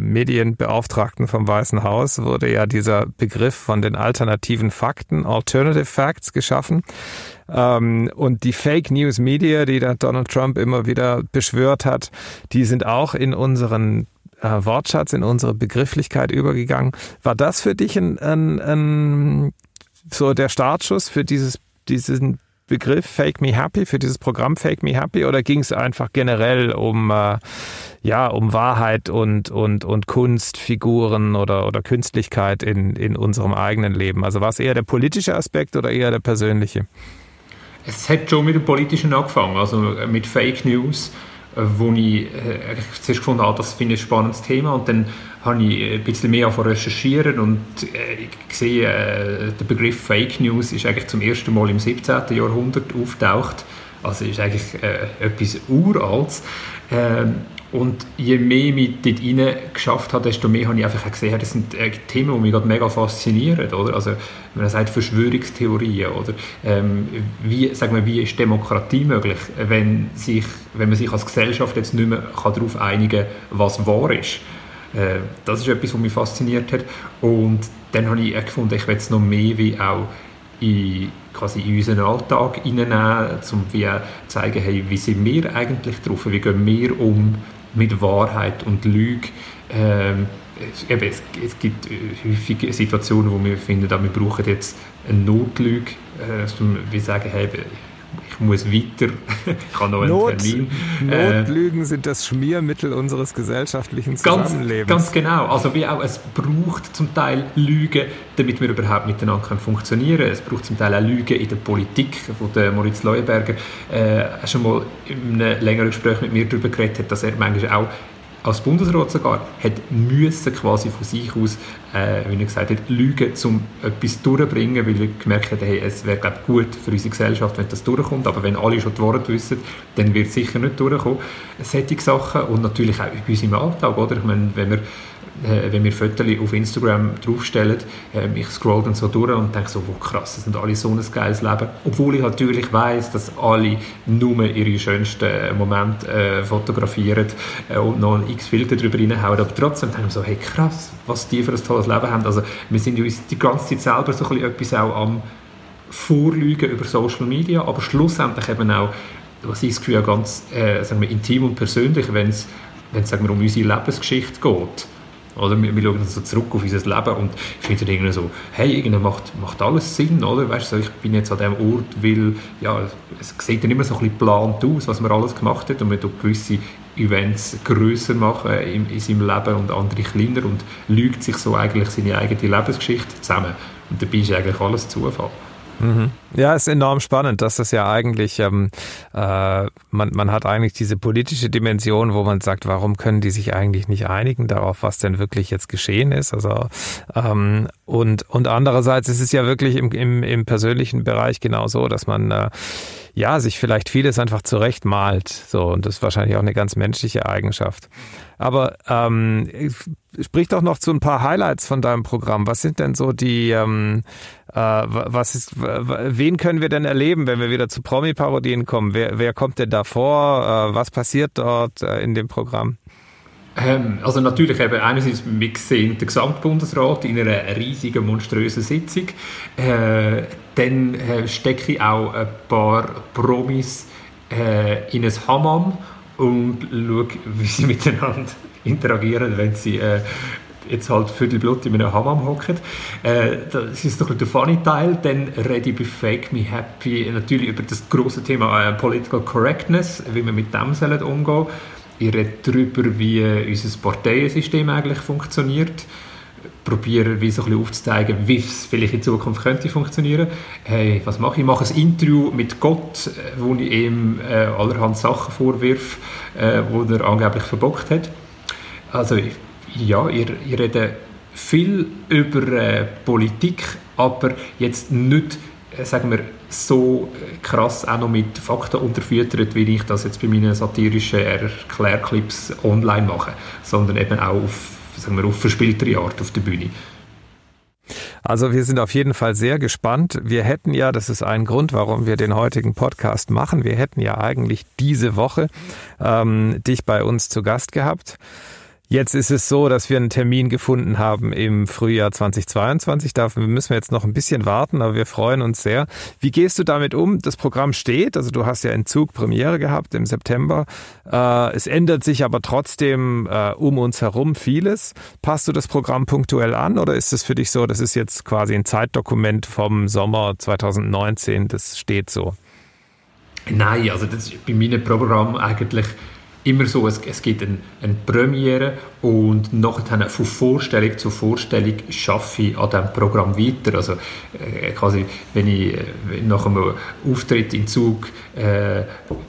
Medienbeauftragten vom Weißen Haus, wurde ja dieser Begriff von den alternativen Fakten, Alternative Facts, geschaffen. Und die Fake News Media, die dann Donald Trump immer wieder beschwört hat, die sind auch in unseren Wortschatz, in unsere Begrifflichkeit übergegangen. War das für dich so der Startschuss für diesen Begriff Fake Me Happy, für dieses Programm Fake Me Happy, oder ging es einfach generell um Wahrheit und Kunstfiguren oder Künstlichkeit in unserem eigenen Leben? Also war es eher der politische Aspekt oder eher der persönliche? Es hat schon mit dem politischen angefangen, also mit Fake News, wo ich zuerst gefunden habe, das finde ich ein spannendes Thema, und dann habe ich ein bisschen mehr angefangen zu recherchieren und ich sehe, der Begriff Fake News ist eigentlich zum ersten Mal im 17. Jahrhundert aufgetaucht, also ist eigentlich etwas Uraltes, und je mehr ich dort hinein geschafft habe, desto mehr habe ich einfach gesehen, das sind Themen, die mich gerade mega faszinieren, oder? Also, wenn man sagt Verschwörungstheorien, oder wie ist Demokratie möglich, wenn man sich als Gesellschaft jetzt nicht mehr darauf einigen kann, was wahr ist. Das ist etwas, was mich fasziniert hat. Und dann habe ich gefunden, ich will es noch mehr wie auch in unseren Alltag hineinnehmen, um wie zeigen, hey, wie sind wir eigentlich drauf, wie gehen wir um mit Wahrheit und Lüge. Es gibt häufig Situationen, wo wir finden, wir brauchen jetzt eine Notlüge, um wie sagen, hey, ich muss weiter, ich habe noch einen Termin. Notlügen sind das Schmiermittel unseres gesellschaftlichen Zusammenlebens. Ganz genau. Also wie auch, es braucht zum Teil Lügen, damit wir überhaupt miteinander funktionieren können. Es braucht zum Teil auch Lügen in der Politik, wo der Moritz Leuenberger schon mal in einem längeren Gespräch mit mir darüber geredet hat, dass er manchmal auch als Bundesrat sogar hat müssen quasi von sich aus, wie er gesagt hat, lügen, um etwas durchzubringen, weil er gemerkt hat, hey, es wäre gut für unsere Gesellschaft, wenn das durchkommt, aber wenn alle schon die Worte wissen, dann wird es sicher nicht durchkommen. Solche Sachen und natürlich auch bei uns im Alltag, oder? Ich meine, wenn wir Fotos auf Instagram draufstellen, ich scroll dann so durch und denke so, wow, krass, das sind alle so ein geiles Leben. Obwohl ich natürlich weiss, dass alle nur ihre schönsten Momente fotografieren und noch einen x Filter drüber reinhauen, aber trotzdem denke ich so, hey krass, was die für ein tolles Leben haben. Also wir sind uns die ganze Zeit selber so ein bisschen etwas auch am Vorlügen über Social Media, aber schlussendlich eben auch, was ich das Gefühl habe, ganz sagen wir, intim und persönlich, wenn es um unsere Lebensgeschichte geht. Oder wir schauen so zurück auf unser Leben und ich finde dann irgendwie so, hey, irgendwie macht alles Sinn, oder? Weißt du, ich bin jetzt an diesem Ort, weil ja, es sieht dann immer so ein bisschen geplant aus, was man alles gemacht hat und man tut gewisse Events grösser machen in seinem Leben und andere kleiner und lügt sich so eigentlich seine eigene Lebensgeschichte zusammen. Und dabei ist eigentlich alles Zufall. Mhm. Ja, ist enorm spannend, dass das ja eigentlich, man hat eigentlich diese politische Dimension, wo man sagt, warum können die sich eigentlich nicht einigen darauf, was denn wirklich jetzt geschehen ist. Also und andererseits ist es ja wirklich im persönlichen Bereich genau so, dass man sich vielleicht vieles einfach zurechtmalt. So, und das ist wahrscheinlich auch eine ganz menschliche Eigenschaft. Aber sprich doch noch zu ein paar Highlights von deinem Programm. Was sind denn so die, wen können wir denn erleben, wenn wir wieder zu Promi-Parodien kommen? Wer kommt denn da vor? Was passiert dort in dem Programm? Also natürlich eben einerseits, wir sehen den Gesamtbundesrat in einer riesigen, monströsen Sitzung. Dann stecke ich auch ein paar Promis in ein Hammam und schaue, wie sie miteinander interagieren, wenn sie jetzt halt Viertelblut in einem Hammam hocken. Das ist doch der funny Teil. Dann rede ich bei Fake Me Happy natürlich über das grosse Thema Political Correctness, wie wir mit dem umgehen sollen. Ich rede darüber, wie unser Parteiensystem eigentlich funktioniert. Probiere, wie so ein bisschen aufzuzeigen, wie es vielleicht in Zukunft könnte funktionieren. Hey, was mache ich? Ich mache ein Interview mit Gott, wo ich ihm allerhand Sachen vorwirf, die er angeblich verbockt hat. Also ja, ich rede viel über Politik, aber jetzt nicht, sagen wir, so krass auch noch mit Fakten unterfüttert, wie ich das jetzt bei meinen satirischen Erklärclips online mache, sondern eben auch auf verspieltere Art auf der Bühne. Also wir sind auf jeden Fall sehr gespannt. Wir hätten ja, das ist ein Grund, warum wir den heutigen Podcast machen, wir hätten ja eigentlich diese Woche dich bei uns zu Gast gehabt. Jetzt ist es so, dass wir einen Termin gefunden haben im Frühjahr 2022. Dafür müssen wir jetzt noch ein bisschen warten, aber wir freuen uns sehr. Wie gehst du damit um? Das Programm steht, also du hast ja in Zug Premiere gehabt im September. Es ändert sich aber trotzdem um uns herum vieles. Passt du das Programm punktuell an oder ist es für dich so, das ist jetzt quasi ein Zeitdokument vom Sommer 2019, das steht so? Nein, also das ist bei meinem Programm eigentlich immer so, es gibt eine Premiere und nachher von Vorstellung zu Vorstellung arbeite ich an diesem Programm weiter. Also quasi, wenn ich nach einem Auftritt im Zug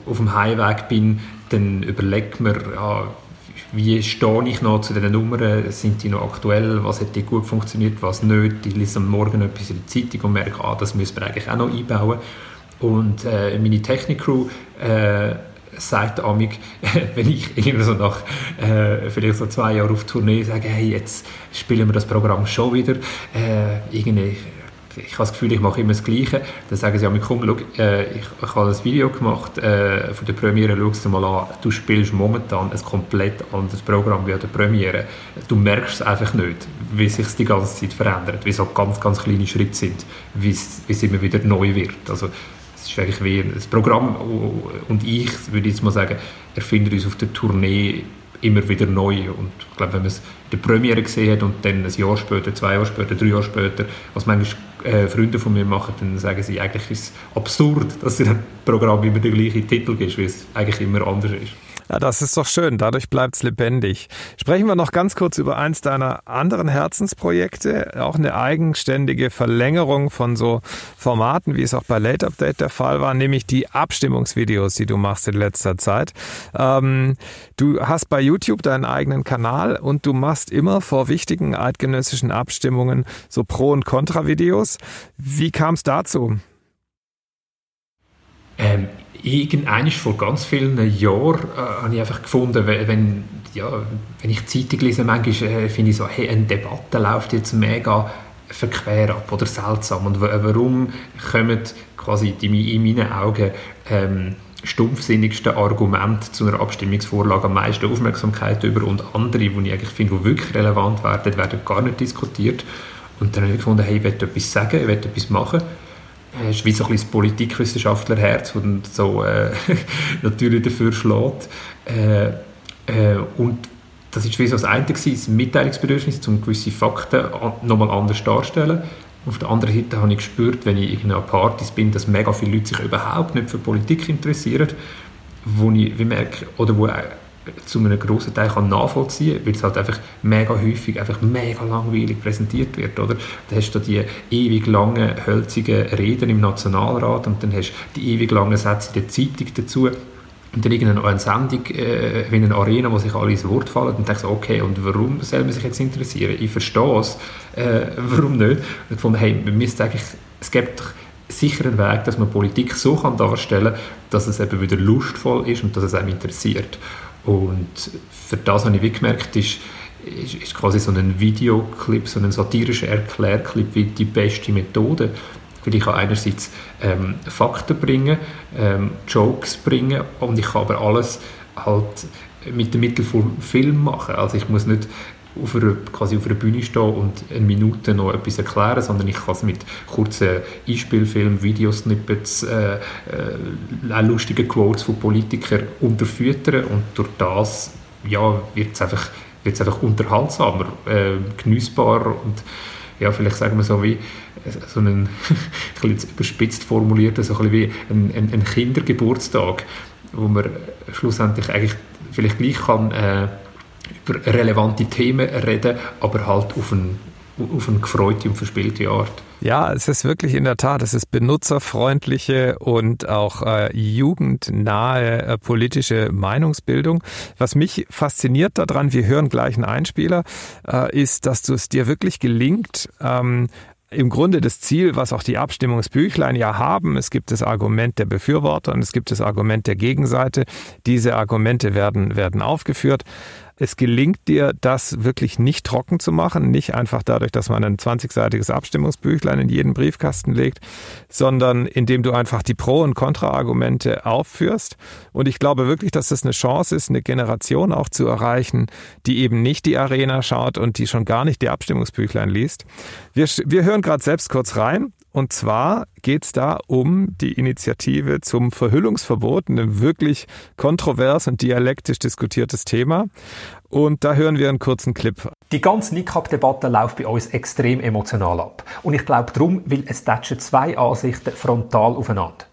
auf dem Heimweg bin, dann überlege ich mir, wie stehe ich noch zu diesen Nummern, sind die noch aktuell, was hat die gut funktioniert, was nicht. Ich lese am Morgen etwas in der Zeitung und merke, das müssen wir eigentlich auch noch einbauen. Und meine Technik-Crew sagt amig, wenn ich immer so nach vielleicht so 2 Jahren auf Tournee sage, hey, jetzt spielen wir das Programm schon wieder. Ich habe das Gefühl, ich mache immer das Gleiche. Dann sagen sie amig, komm, schau, ich habe ein Video gemacht von der Premiere, schau es dir mal an. Du spielst momentan ein komplett anderes Programm wie an der Premiere. Du merkst es einfach nicht, wie es sich die ganze Zeit verändert, wie so ganz, ganz kleine Schritte sind, wie es immer wieder neu wird. Also, es ist eigentlich wie das Programm und ich, würde jetzt mal sagen, erfinden uns auf der Tournee immer wieder neu. Und ich glaube, wenn man es in der Premiere gesehen hat und dann ein Jahr später, 2 Jahre später, 3 Jahre später, was manchmal Freunde von mir machen, dann sagen sie, eigentlich ist es absurd, dass in einem Programm immer der gleiche Titel gibt, weil es eigentlich immer anders ist. Ja, das ist doch schön. Dadurch bleibt es lebendig. Sprechen wir noch ganz kurz über eins deiner anderen Herzensprojekte. Auch eine eigenständige Verlängerung von so Formaten, wie es auch bei Late Update der Fall war, nämlich die Abstimmungsvideos, die du machst in letzter Zeit. Du hast bei YouTube deinen eigenen Kanal und du machst immer vor wichtigen eidgenössischen Abstimmungen so Pro- und Kontra-Videos. Wie kam es dazu? Irgendwann vor ganz vielen Jahren habe ich einfach gefunden, wenn ich die Zeitung lese, manchmal finde ich so, hey, eine Debatte läuft jetzt mega verquer ab oder seltsam. Und warum kommen quasi in meinen Augen stumpfsinnigsten Argumente zu einer Abstimmungsvorlage am meisten Aufmerksamkeit über und andere, die ich eigentlich finde, die wirklich relevant werden gar nicht diskutiert. Und dann habe ich gefunden, hey, ich will etwas sagen, ich will etwas machen. Das ist wie so ein bisschen das Politikwissenschaftlerherz, das so natürlich dafür schlägt. Und das war wie so das eine, das Mitteilungsbedürfnis, um gewisse Fakten nochmal anders darzustellen. Auf der anderen Seite habe ich gespürt, wenn ich in einer Partys bin, dass mega viele Leute sich überhaupt nicht für Politik interessieren, wo ich merke, oder wo zu einem grossen Teil nachvollziehen kann, weil es halt einfach mega häufig, einfach mega langweilig präsentiert wird, oder? Dann hast du die ewig langen, hölzigen Reden im Nationalrat und dann hast du die ewig langen Sätze in der Zeitung dazu und dann irgendeine Sendung wie eine Arena, wo sich alle ins Wort fallen und denkst, okay, und warum soll man sich jetzt interessieren? Ich verstehe es, warum nicht? Und ich fand, hey, man müsste eigentlich, es gibt sicher einen Weg, dass man Politik so kann darstellen kann, dass es eben wieder lustvoll ist und dass es einem interessiert. Und für das habe ich gemerkt, ist quasi so ein Videoclip, so ein satirischer Erklärclip wie die beste Methode. Weil ich kann einerseits Fakten bringen, Jokes bringen und ich kann aber alles halt mit dem Mittel vom Film machen. Also ich muss nicht quasi auf einer Bühne stehen und eine Minute noch etwas erklären, sondern ich kann es mit kurzen Einspielfilmen, Videosnippets, lustigen Quotes von Politikern unterfüttern und durch das ja, wird es einfach unterhaltsamer, geniessbar und ja, vielleicht sagen wir so wie so einen ein bisschen überspitzt formuliert, so ein bisschen wie ein Kindergeburtstag, wo man schlussendlich eigentlich vielleicht gleich kann über relevante Themen reden, aber halt auf eine gefreute und verspielte Art. Ja, es ist wirklich in der Tat, es ist benutzerfreundliche und auch jugendnahe politische Meinungsbildung. Was mich fasziniert daran, wir hören gleich einen Einspieler, ist, dass es dir wirklich gelingt, im Grunde das Ziel, was auch die Abstimmungsbüchlein ja haben, es gibt das Argument der Befürworter und es gibt das Argument der Gegenseite. Diese Argumente werden aufgeführt. Es gelingt dir, das wirklich nicht trocken zu machen, nicht einfach dadurch, dass man ein 20-seitiges Abstimmungsbüchlein in jeden Briefkasten legt, sondern indem du einfach die Pro- und Kontra-Argumente aufführst. Und ich glaube wirklich, dass das eine Chance ist, eine Generation auch zu erreichen, die eben nicht die Arena schaut und die schon gar nicht die Abstimmungsbüchlein liest. Wir hören gerade selbst kurz rein. Und zwar geht es da um die Initiative zum Verhüllungsverbot, ein wirklich kontrovers und dialektisch diskutiertes Thema. Und da hören wir einen kurzen Clip. Die ganze Niqab-Debatte läuft bei uns extrem emotional ab. Und ich glaube darum, weil es tätschen zwei Ansichten frontal aufeinander.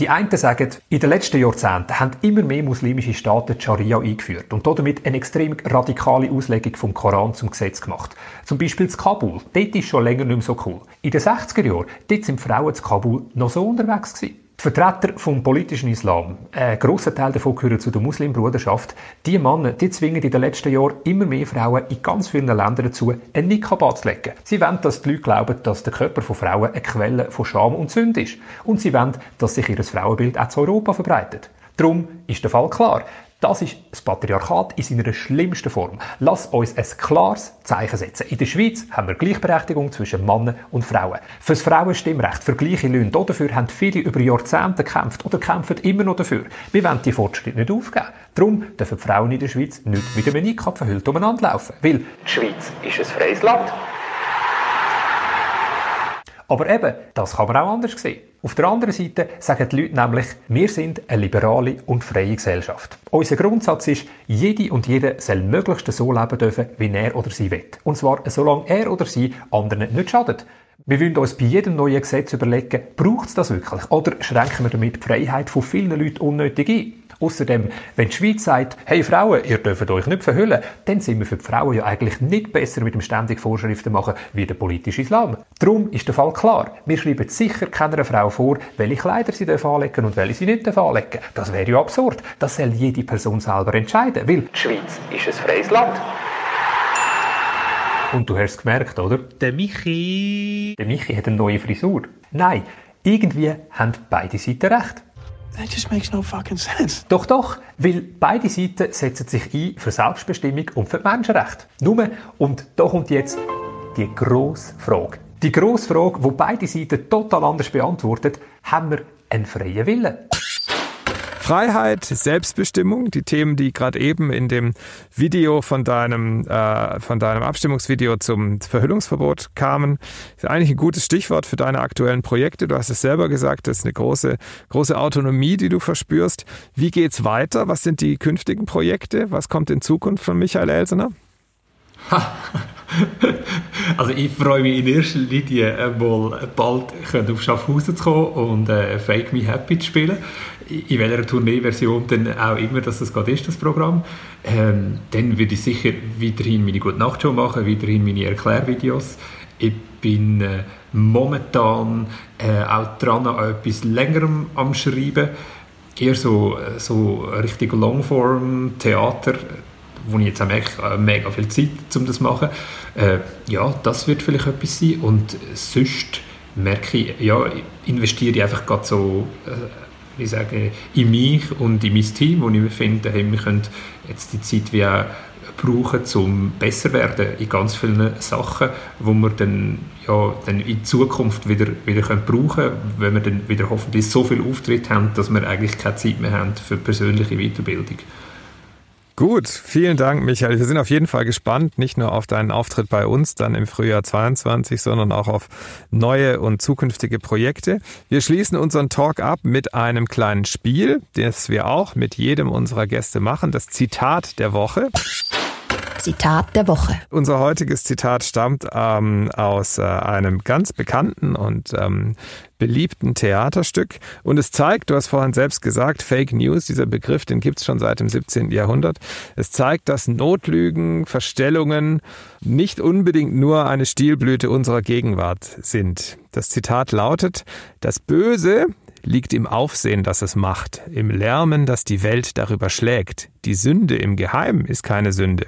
Die einen sagen, in den letzten Jahrzehnten haben immer mehr muslimische Staaten die Scharia eingeführt und damit eine extrem radikale Auslegung vom Koran zum Gesetz gemacht. Zum Beispiel in Kabul, dort ist schon länger nicht mehr so cool. In den 60er Jahren, dort sind Frauen in Kabul noch so unterwegs gewesen. Die Vertreter vom politischen Islam, ein grosser Teil davon gehören zu der Muslimbruderschaft, die Männer, die zwingen in den letzten Jahren immer mehr Frauen in ganz vielen Ländern dazu, einen Niqab anzulegen. Sie wollen, dass die Leute glauben, dass der Körper von Frauen eine Quelle von Scham und Sünde ist. Und sie wollen, dass sich ihr Frauenbild auch zu Europa verbreitet. Darum ist der Fall klar. Das ist das Patriarchat in seiner schlimmsten Form. Lass uns ein klares Zeichen setzen. In der Schweiz haben wir Gleichberechtigung zwischen Männern und Frauen. Für das Frauenstimmrecht, für gleiche Löhne, dafür haben viele über Jahrzehnte gekämpft oder kämpfen immer noch dafür. Wir wollen die Fortschritte nicht aufgeben. Darum dürfen die Frauen in der Schweiz nicht mit einem Niqab verhüllt umeinander laufen, weil die Schweiz ist ein freies Land. Aber eben, das kann man auch anders sehen. Auf der anderen Seite sagen die Leute nämlich, wir sind eine liberale und freie Gesellschaft. Unser Grundsatz ist, jede und jeder soll möglichst so leben dürfen, wie er oder sie will. Und zwar solange er oder sie anderen nicht schadet. Wir wollen uns bei jedem neuen Gesetz überlegen, braucht es das wirklich? Oder schränken wir damit die Freiheit von vielen Leuten unnötig ein? Außerdem, wenn die Schweiz sagt, hey Frauen, ihr dürft euch nicht verhüllen, dann sind wir für die Frauen ja eigentlich nicht besser mit dem ständigen Vorschriften machen wie der politische Islam. Darum ist der Fall klar. Wir schreiben sicher keiner Frau vor, welche Kleider sie anlegen und welche sie nicht anlegen. Das wäre ja absurd. Das soll jede Person selber entscheiden, weil die Schweiz ist ein freies Land. Und du hast es gemerkt, oder? Der Michi hat eine neue Frisur. Nein, irgendwie haben beide Seiten recht. That just makes no fucking sense. Doch, weil beide Seiten setzen sich ein für Selbstbestimmung und für Menschenrechte. Nur, und da kommt jetzt die grosse Frage. Die grosse Frage, die beide Seiten total anders beantwortet, haben wir einen freien Willen. Freiheit, Selbstbestimmung, die Themen, die gerade eben in dem Video von deinem Abstimmungsvideo zum Verhüllungsverbot kamen, ist eigentlich ein gutes Stichwort für deine aktuellen Projekte. Du hast es selber gesagt, das ist eine große Autonomie, die du verspürst. Wie geht's weiter? Was sind die künftigen Projekte? Was kommt in Zukunft von Michael Elsener? Also ich freue mich in erster Linie mal bald auf Schaffhausen zu kommen und Fake Me Happy zu spielen. In welcher Tourneeversion dann auch immer, dass das gerade ist, das Programm. Dann würde ich sicher weiterhin meine Gute-Nacht-Show machen, weiterhin meine Erklärvideos. Ich bin momentan auch dran an etwas Längerem am Schreiben. Eher so richtig Longform-Theater, wo ich jetzt auch merke, mega viel Zeit, um das zu machen. Ja, das wird vielleicht etwas sein. Und sonst merke ich, ja, investiere ich einfach gerade so... ich sage, in mich und in mein Team, wo ich finde, hey, wir können jetzt die Zeit wie auch brauchen, um besser zu werden in ganz vielen Sachen, die wir dann in Zukunft wieder brauchen können, wenn wir dann wieder hoffentlich so viel Auftritt haben, dass wir eigentlich keine Zeit mehr haben für persönliche Weiterbildung. Gut, vielen Dank, Michael. Wir sind auf jeden Fall gespannt, nicht nur auf deinen Auftritt bei uns dann im Frühjahr 2022, sondern auch auf neue und zukünftige Projekte. Wir schließen unseren Talk ab mit einem kleinen Spiel, das wir auch mit jedem unserer Gäste machen, das Zitat der Woche. Zitat der Woche. Unser heutiges Zitat stammt aus einem ganz bekannten und beliebten Theaterstück. Und es zeigt, du hast vorhin selbst gesagt, Fake News, dieser Begriff, den gibt es schon seit dem 17. Jahrhundert. Es zeigt, dass Notlügen, Verstellungen nicht unbedingt nur eine Stilblüte unserer Gegenwart sind. Das Zitat lautet: Das Böse liegt im Aufsehen, das es macht, im Lärmen, das die Welt darüber schlägt. Die Sünde im Geheimen ist keine Sünde.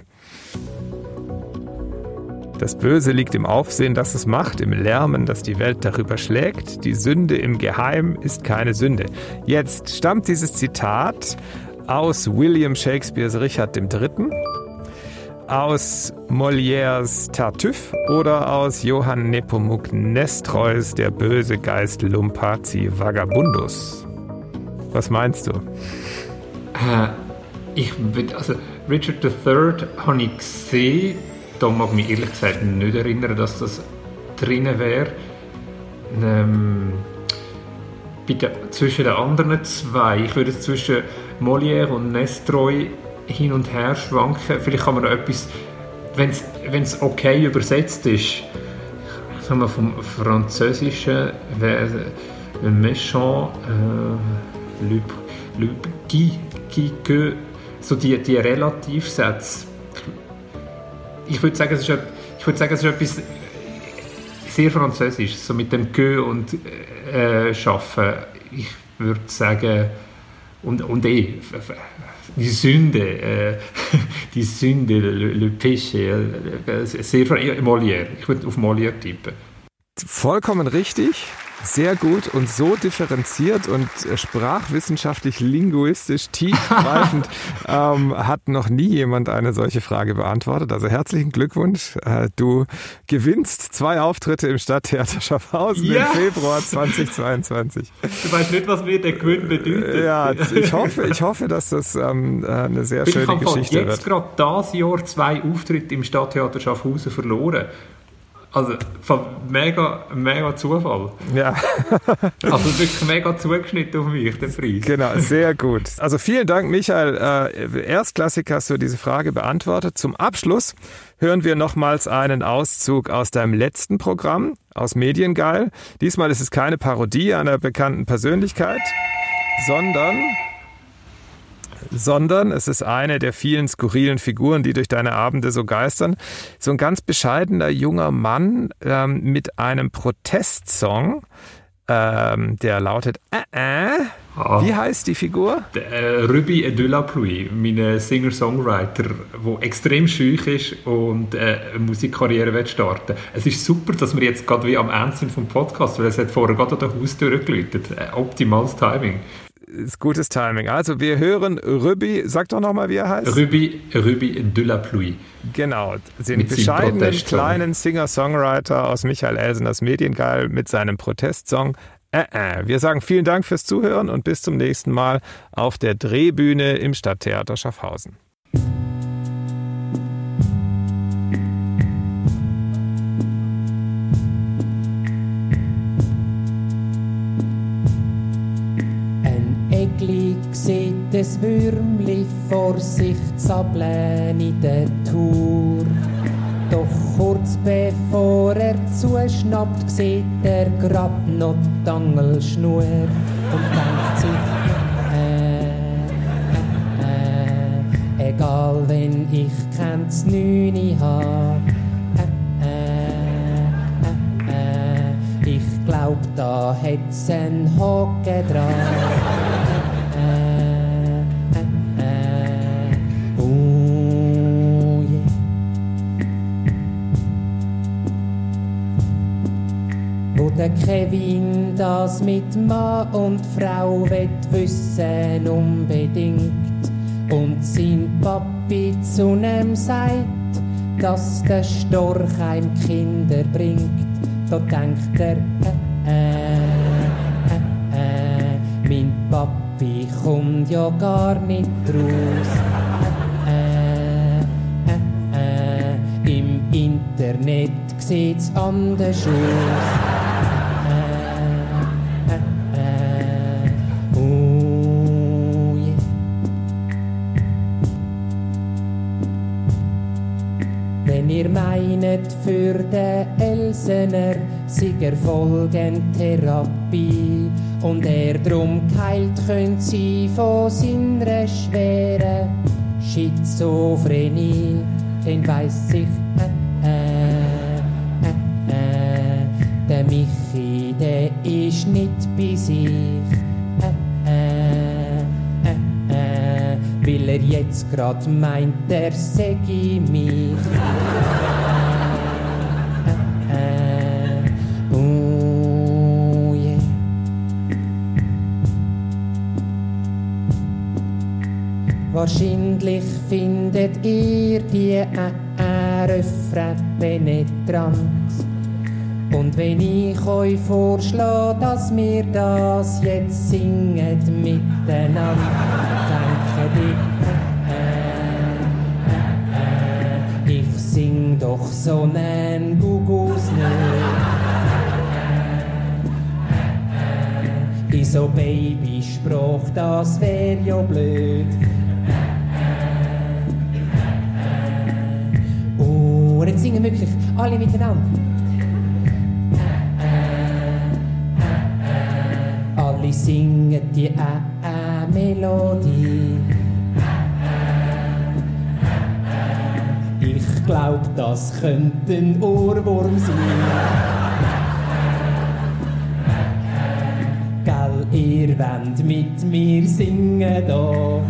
Das Böse liegt im Aufsehen, das es macht, im Lärmen, das die Welt darüber schlägt. Die Sünde im Geheimen ist keine Sünde. Jetzt stammt dieses Zitat aus William Shakespeares Richard III., aus Molières Tartüffe oder aus Johann Nepomuk Nestreus, der böse Geist Lumpaci Vagabundus. Was meinst du? Richard III habe ich gesehen. Da mag ich mich ehrlich gesagt nicht erinnern, dass das drinnen wäre. Zwischen den anderen zwei. Ich würde zwischen Molière und Nestreus hin und her schwanken. Vielleicht kann man da etwas, wenn es okay übersetzt ist, sagen wir vom Französischen, méchant, qui que, so die Relativsätze. Ich würde sagen, es ist etwas sehr Französisches, so mit dem «que» und «schaffen». Ich würde sagen, die Sünde, le péché, sehr Molière. Ich würde auf Molière tippen. Vollkommen richtig. Sehr gut und so differenziert und sprachwissenschaftlich, linguistisch, tiefgreifend hat noch nie jemand eine solche Frage beantwortet. Also herzlichen Glückwunsch. Du gewinnst 2 Auftritte im Stadttheater Schaffhausen im Februar 2022. Du weißt nicht, was mir der Gewinn bedeutet. Ja, ich hoffe, dass das eine sehr schöne Geschichte wird. Ich habe jetzt gerade dieses Jahr 2 Auftritte im Stadttheater Schaffhausen verloren. Also, mega Zufall. Ja. Also wirklich mega zugeschnitten auf mich, der Preis. Genau, sehr gut. Also vielen Dank, Michael. Erstklassig hast du diese Frage beantwortet. Zum Abschluss hören wir nochmals einen Auszug aus deinem letzten Programm, aus Mediengeil. Diesmal ist es keine Parodie einer bekannten Persönlichkeit, sondern es ist eine der vielen skurrilen Figuren, die durch deine Abende so geistern. So ein ganz bescheidener junger Mann mit einem Protestsong, der lautet Wie heißt die Figur? Ruby de la pluie, mein Singer-Songwriter, der extrem schüch ist und eine Musikkarriere starten will. Es ist super, dass wir jetzt gerade wie am Ende sind vom Podcast, weil es hat vorher gerade an der Haustür geläutet. Optimales Timing. ist gutes Timing. Also wir hören Ruby, sag doch nochmal, wie er heißt. Ruby de la pluie. Genau, den bescheidenen kleinen Singer-Songwriter aus Michael Elseners Mediengeil mit seinem Protestsong. Wir sagen vielen Dank fürs Zuhören und bis zum nächsten Mal auf der Drehbühne im Stadttheater Schaffhausen. Sieht des Würmli vor sich zappeln in der Tour. Doch kurz bevor er zuschnappt, sieht er grad noch die Angelschnur und denkt sich, egal wenn ich kenn's nüni ha, ich glaub da hätt's einen Haken dran. Der Kevin das mit Mann und Frau wett wissen unbedingt und sein Papi zu nem sagt, dass der Storch heim Kinder bringt. Da denkt er, mein Papi kommt ja gar nicht raus. Im Internet sieht's anders aus. Wir meinen für den Elsener Sieger folgen Therapie und er drum geheilt könnt sie von seiner schweren Schizophrenie. Denn weiss ich, der Michi, der ist nicht bei sich, weil er jetzt grad meint, er säge mich. Oh yeah. Wahrscheinlich findet ihr die Refrain penetrant. Und wenn ich euch vorschlage, dass wir das jetzt singen miteinander, ich sing doch so nen Gugus nicht. In so Babyspruch, das wär ja blöd. Oh, und jetzt singen wirklich alle miteinander. Alle singen die Melodie. Ich glaub, das könnte ein Ohrwurm sein. Gell, ihr wollt mit mir singen da.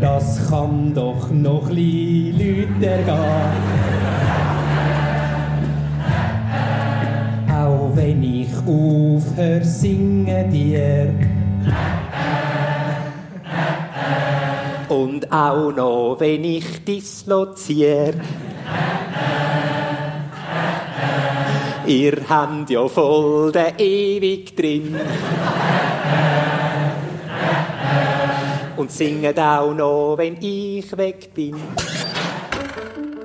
Das kann doch noch chli lüter gehen. Auch wenn ich aufhör singen dir. Und auch noch, wenn ich disloziere. Ihr habt ja voll den ewig drin. Und singet auch noch, wenn ich weg bin.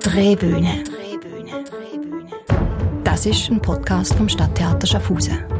Drehbühne. Das ist ein Podcast vom Stadttheater Schaffhausen.